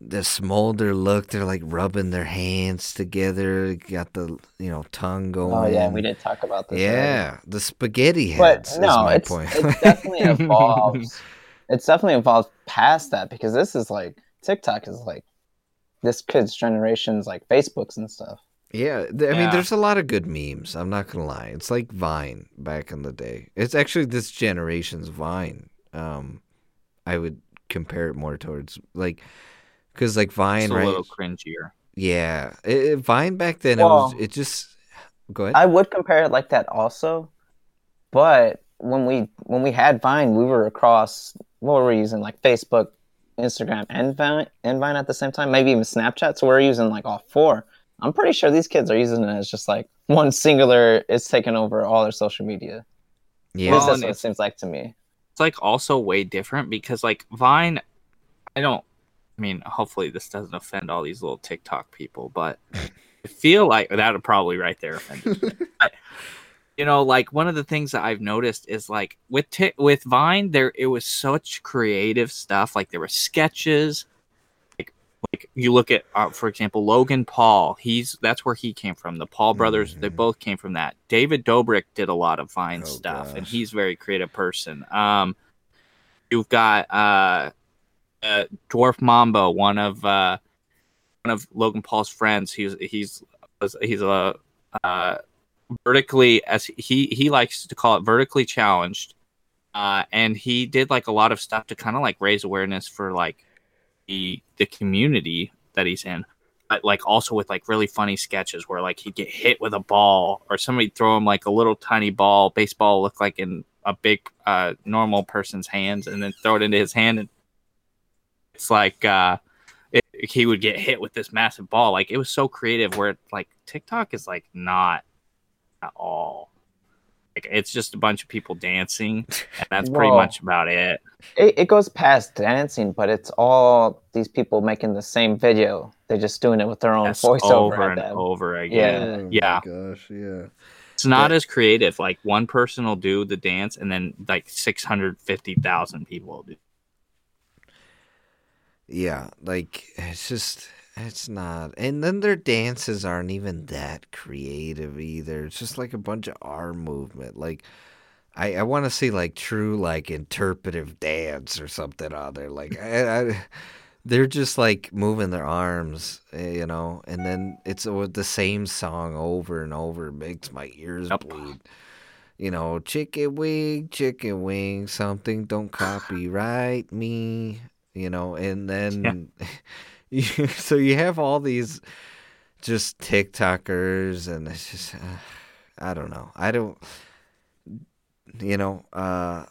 the smolder look, they're like rubbing their hands together, got the, you know, tongue going. Oh yeah, we didn't talk about this. Yeah, right? The spaghetti heads. But no, is my it's, point. It definitely evolves. It's definitely evolved past that because this is like TikTok is like this kids' generation's like Facebooks and stuff. Yeah, I mean, yeah. There's a lot of good memes. I'm not gonna lie, it's like Vine back in the day. It's actually this generation's Vine. Um, I would compare it more towards like. Because like Vine, it's a right? little cringier. Yeah, it, it, Vine back then, well, it was. It just go ahead. I would compare it like that also, but when we when we had Vine, we were across. What were we using? Like Facebook, Instagram, and Vine, and Vine at the same time. Maybe even Snapchat. So we we're using like all four. I'm pretty sure these kids are using it as just like one singular. It's taking over all their social media. Yeah, well, that's what it seems like to me. It's like also way different because like Vine, I don't. I mean, hopefully this doesn't offend all these little TikTok people, but I feel like that would probably right there offend. But, you know, like one of the things that I've noticed is like with t- with Vine, there it was such creative stuff. Like there were sketches. Like, like you look at, uh, for example, Logan Paul. He's that's where he came from. The Paul brothers, mm-hmm. They both came from that. David Dobrik did a lot of Vine oh, stuff, gosh. and he's a very creative person. Um, you've got. Uh, Uh, Dwarf Mambo, one of uh, one of Logan Paul's friends. He's he's he's a uh, vertically as he he likes to call it vertically challenged, uh, and he did like a lot of stuff to kind of like raise awareness for like the the community that he's in, but like also with like really funny sketches where like he'd get hit with a ball or somebody throw him like a little tiny ball, baseball look like in a big uh, normal person's hands, and then throw it into his hand and. It's like uh, it, he would get hit with this massive ball. Like it was so creative. Where like TikTok is like not at all. Like it's just a bunch of people dancing, and that's well, pretty much about it. it. It goes past dancing, but it's all these people making the same video. They're just doing it with their own yes, voiceover over and over again. Yeah, yeah. Oh, gosh, yeah. It's not but, as creative. Like one person will do the dance, and then like six hundred fifty thousand people will do. Yeah, like, it's just, it's not. And then their dances aren't even that creative either. It's just like a bunch of arm movement. Like, I, I want to see, like, true, like, interpretive dance or something on there. Like, I, I, they're just, like, moving their arms, you know? And then it's the same song over and over. It makes my ears yep. bleed. You know, chicken wing, chicken wing, something, don't copyright me. You know, and then yeah. you, so you have all these just TikTokers, and it's just uh, I don't know, I don't, you know, uh,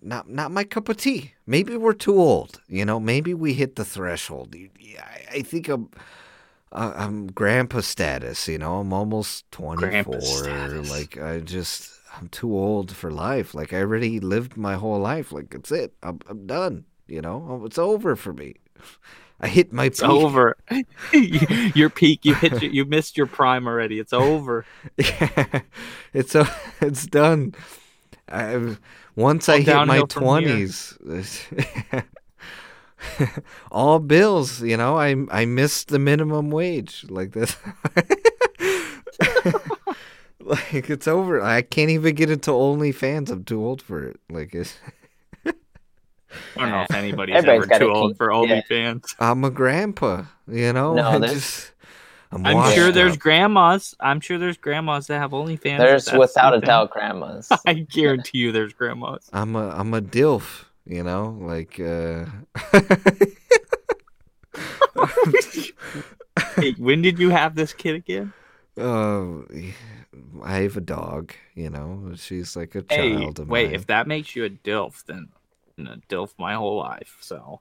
not not my cup of tea. Maybe we're too old, you know. Maybe we hit the threshold. I, I think I'm I'm grandpa status, you know. I'm almost twenty-four. Like I just I'm too old for life. Like I already lived my whole life. Like it's it. I'm I'm done. You know, it's over for me. I hit my it's peak. It's over. Your peak, you hit. Your, you missed your prime already. It's over. Yeah. It's uh, it's done. I, once all I hit my twenties, all bills, you know, I I missed the minimum wage like this. Like, it's over. I can't even get into OnlyFans. I'm too old for it. Like, it's... I don't know if anybody's Everybody's ever too old keep, for OnlyFans. Yeah. I'm a grandpa, you know. No, I just I'm, I'm sure there's up. grandmas. I'm sure there's grandmas that have OnlyFans. There's without something. a doubt grandmas. I guarantee you there's grandmas. I'm a I'm a DILF, you know, like uh Hey, when did you have this kid again? Uh, I have a dog, you know. She's like a hey, child of wait, mine. If that makes you a DILF, then I'm a DILF my whole life, so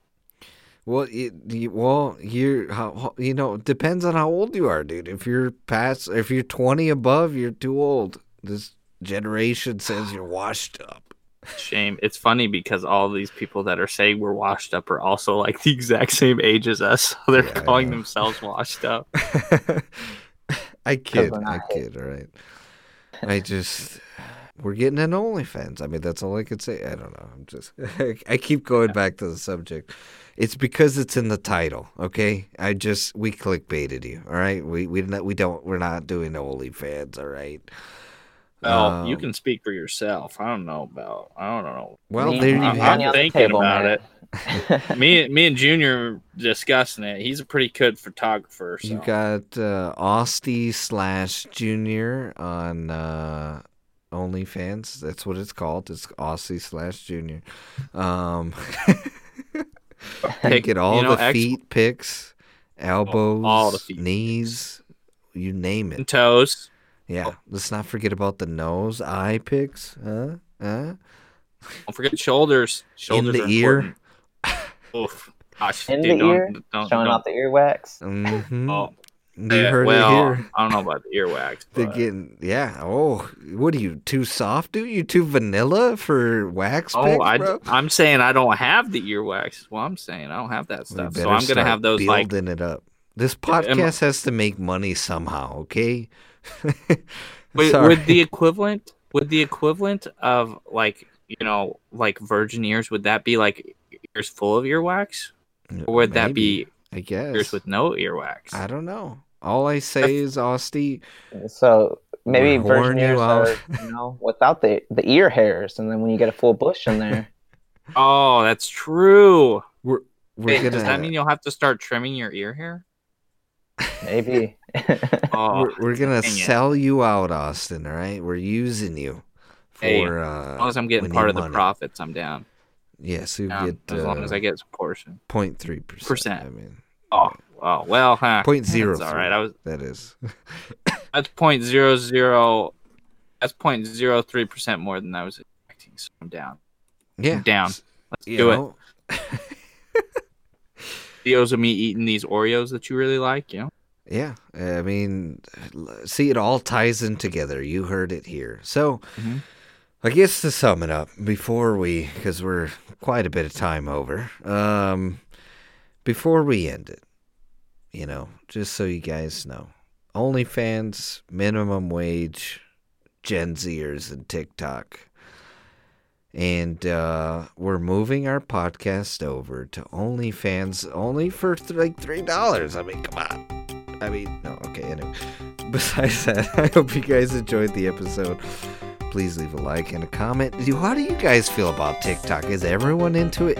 Well, you, you, well, you how, you know, it depends on how old you are, dude. If you're past, if you're twenty above, you're too old. This generation says you're washed up. Shame. It's funny because all these people that are saying we're washed up are also like the exact same age as us. So they're yeah, calling themselves washed up. I kid. I kid. All right. I just... We're getting an OnlyFans. I mean, that's all I could say. I don't know. I'm just, I keep going back to the subject. It's because it's in the title, okay? I just, we clickbaited you, all right? We we not, we don't, we're not doing OnlyFans, all right? Well, um, you can speak for yourself. I don't know about, I don't know. Well, there you I'm, have I'm thinking table, about man. it. me, me and Junior discussing it. He's a pretty good photographer. So. You got uh, Austy slash Junior on, uh, OnlyFans, that's what it's called. It's Aussie slash Junior. Um, pick, get all you know, the ex- feet pics, elbows, all the feet knees, pics. You name it. And toes. Yeah. Oh. Let's not forget about the nose, eye pics. Huh? Huh? Don't forget shoulders. Shoulders in the ear. Oof. Gosh, in dude, the don't, ear. Don't, don't, Showing don't. off the earwax. Mm-hmm. Oh. You yeah, heard well, it here. I don't know about the earwax. They're getting, yeah. Oh, what are you, too soft, dude? You too vanilla for wax oh, picks, I, bro? I'm saying I don't have the earwax. Well, I'm saying I don't have that stuff. So I'm going to have those building like. building it up. This podcast I, has to make money somehow, okay? Wait, would the equivalent, would the equivalent of like, you know, like virgin ears, would that be like ears full of earwax? Or would Maybe. that be I guess ears with no earwax? I don't know. All I say is, Austy. So maybe virgin ears you are, you know, without the, the ear hairs, and then when you get a full bush in there. Oh, that's true. We're, we're Wait, gonna... Does that mean you'll have to start trimming your ear hair? Maybe. oh, we're we're gonna sell it. you out, Austin. All right, we're using you for. Hey, uh, as long as I'm getting part of the money. profits, I'm down. Yes, yeah, so um, get as uh, long as I get a portion. zero point three percent I mean. Oh. Oh well, huh? Point zero. That's all right. I was. That is. that's point zero zero. That's point zero three percent more than I was expecting. So I'm down. Yeah. I'm down. Let's you do know. it. Videos of me eating these Oreos that you really like, you know. Yeah, I mean, see, it all ties in together. You heard it here. So, mm-hmm. I guess to sum it up, before we, because we're quite a bit of time over, um, before we end it. You know, just so you guys know, OnlyFans, minimum wage, Gen Zers, and TikTok. And uh, we're moving our podcast over to OnlyFans only for th- like three dollars. I mean, come on. I mean, no, okay, anyway. Besides that, I hope you guys enjoyed the episode. Please leave a like and a comment. How do you guys feel about TikTok? Is everyone into it?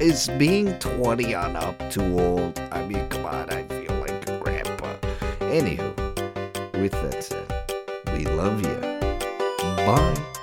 Is being twenty on up too old? I mean, come on, I feel like a grandpa. Anywho, with that said, we love you. Bye.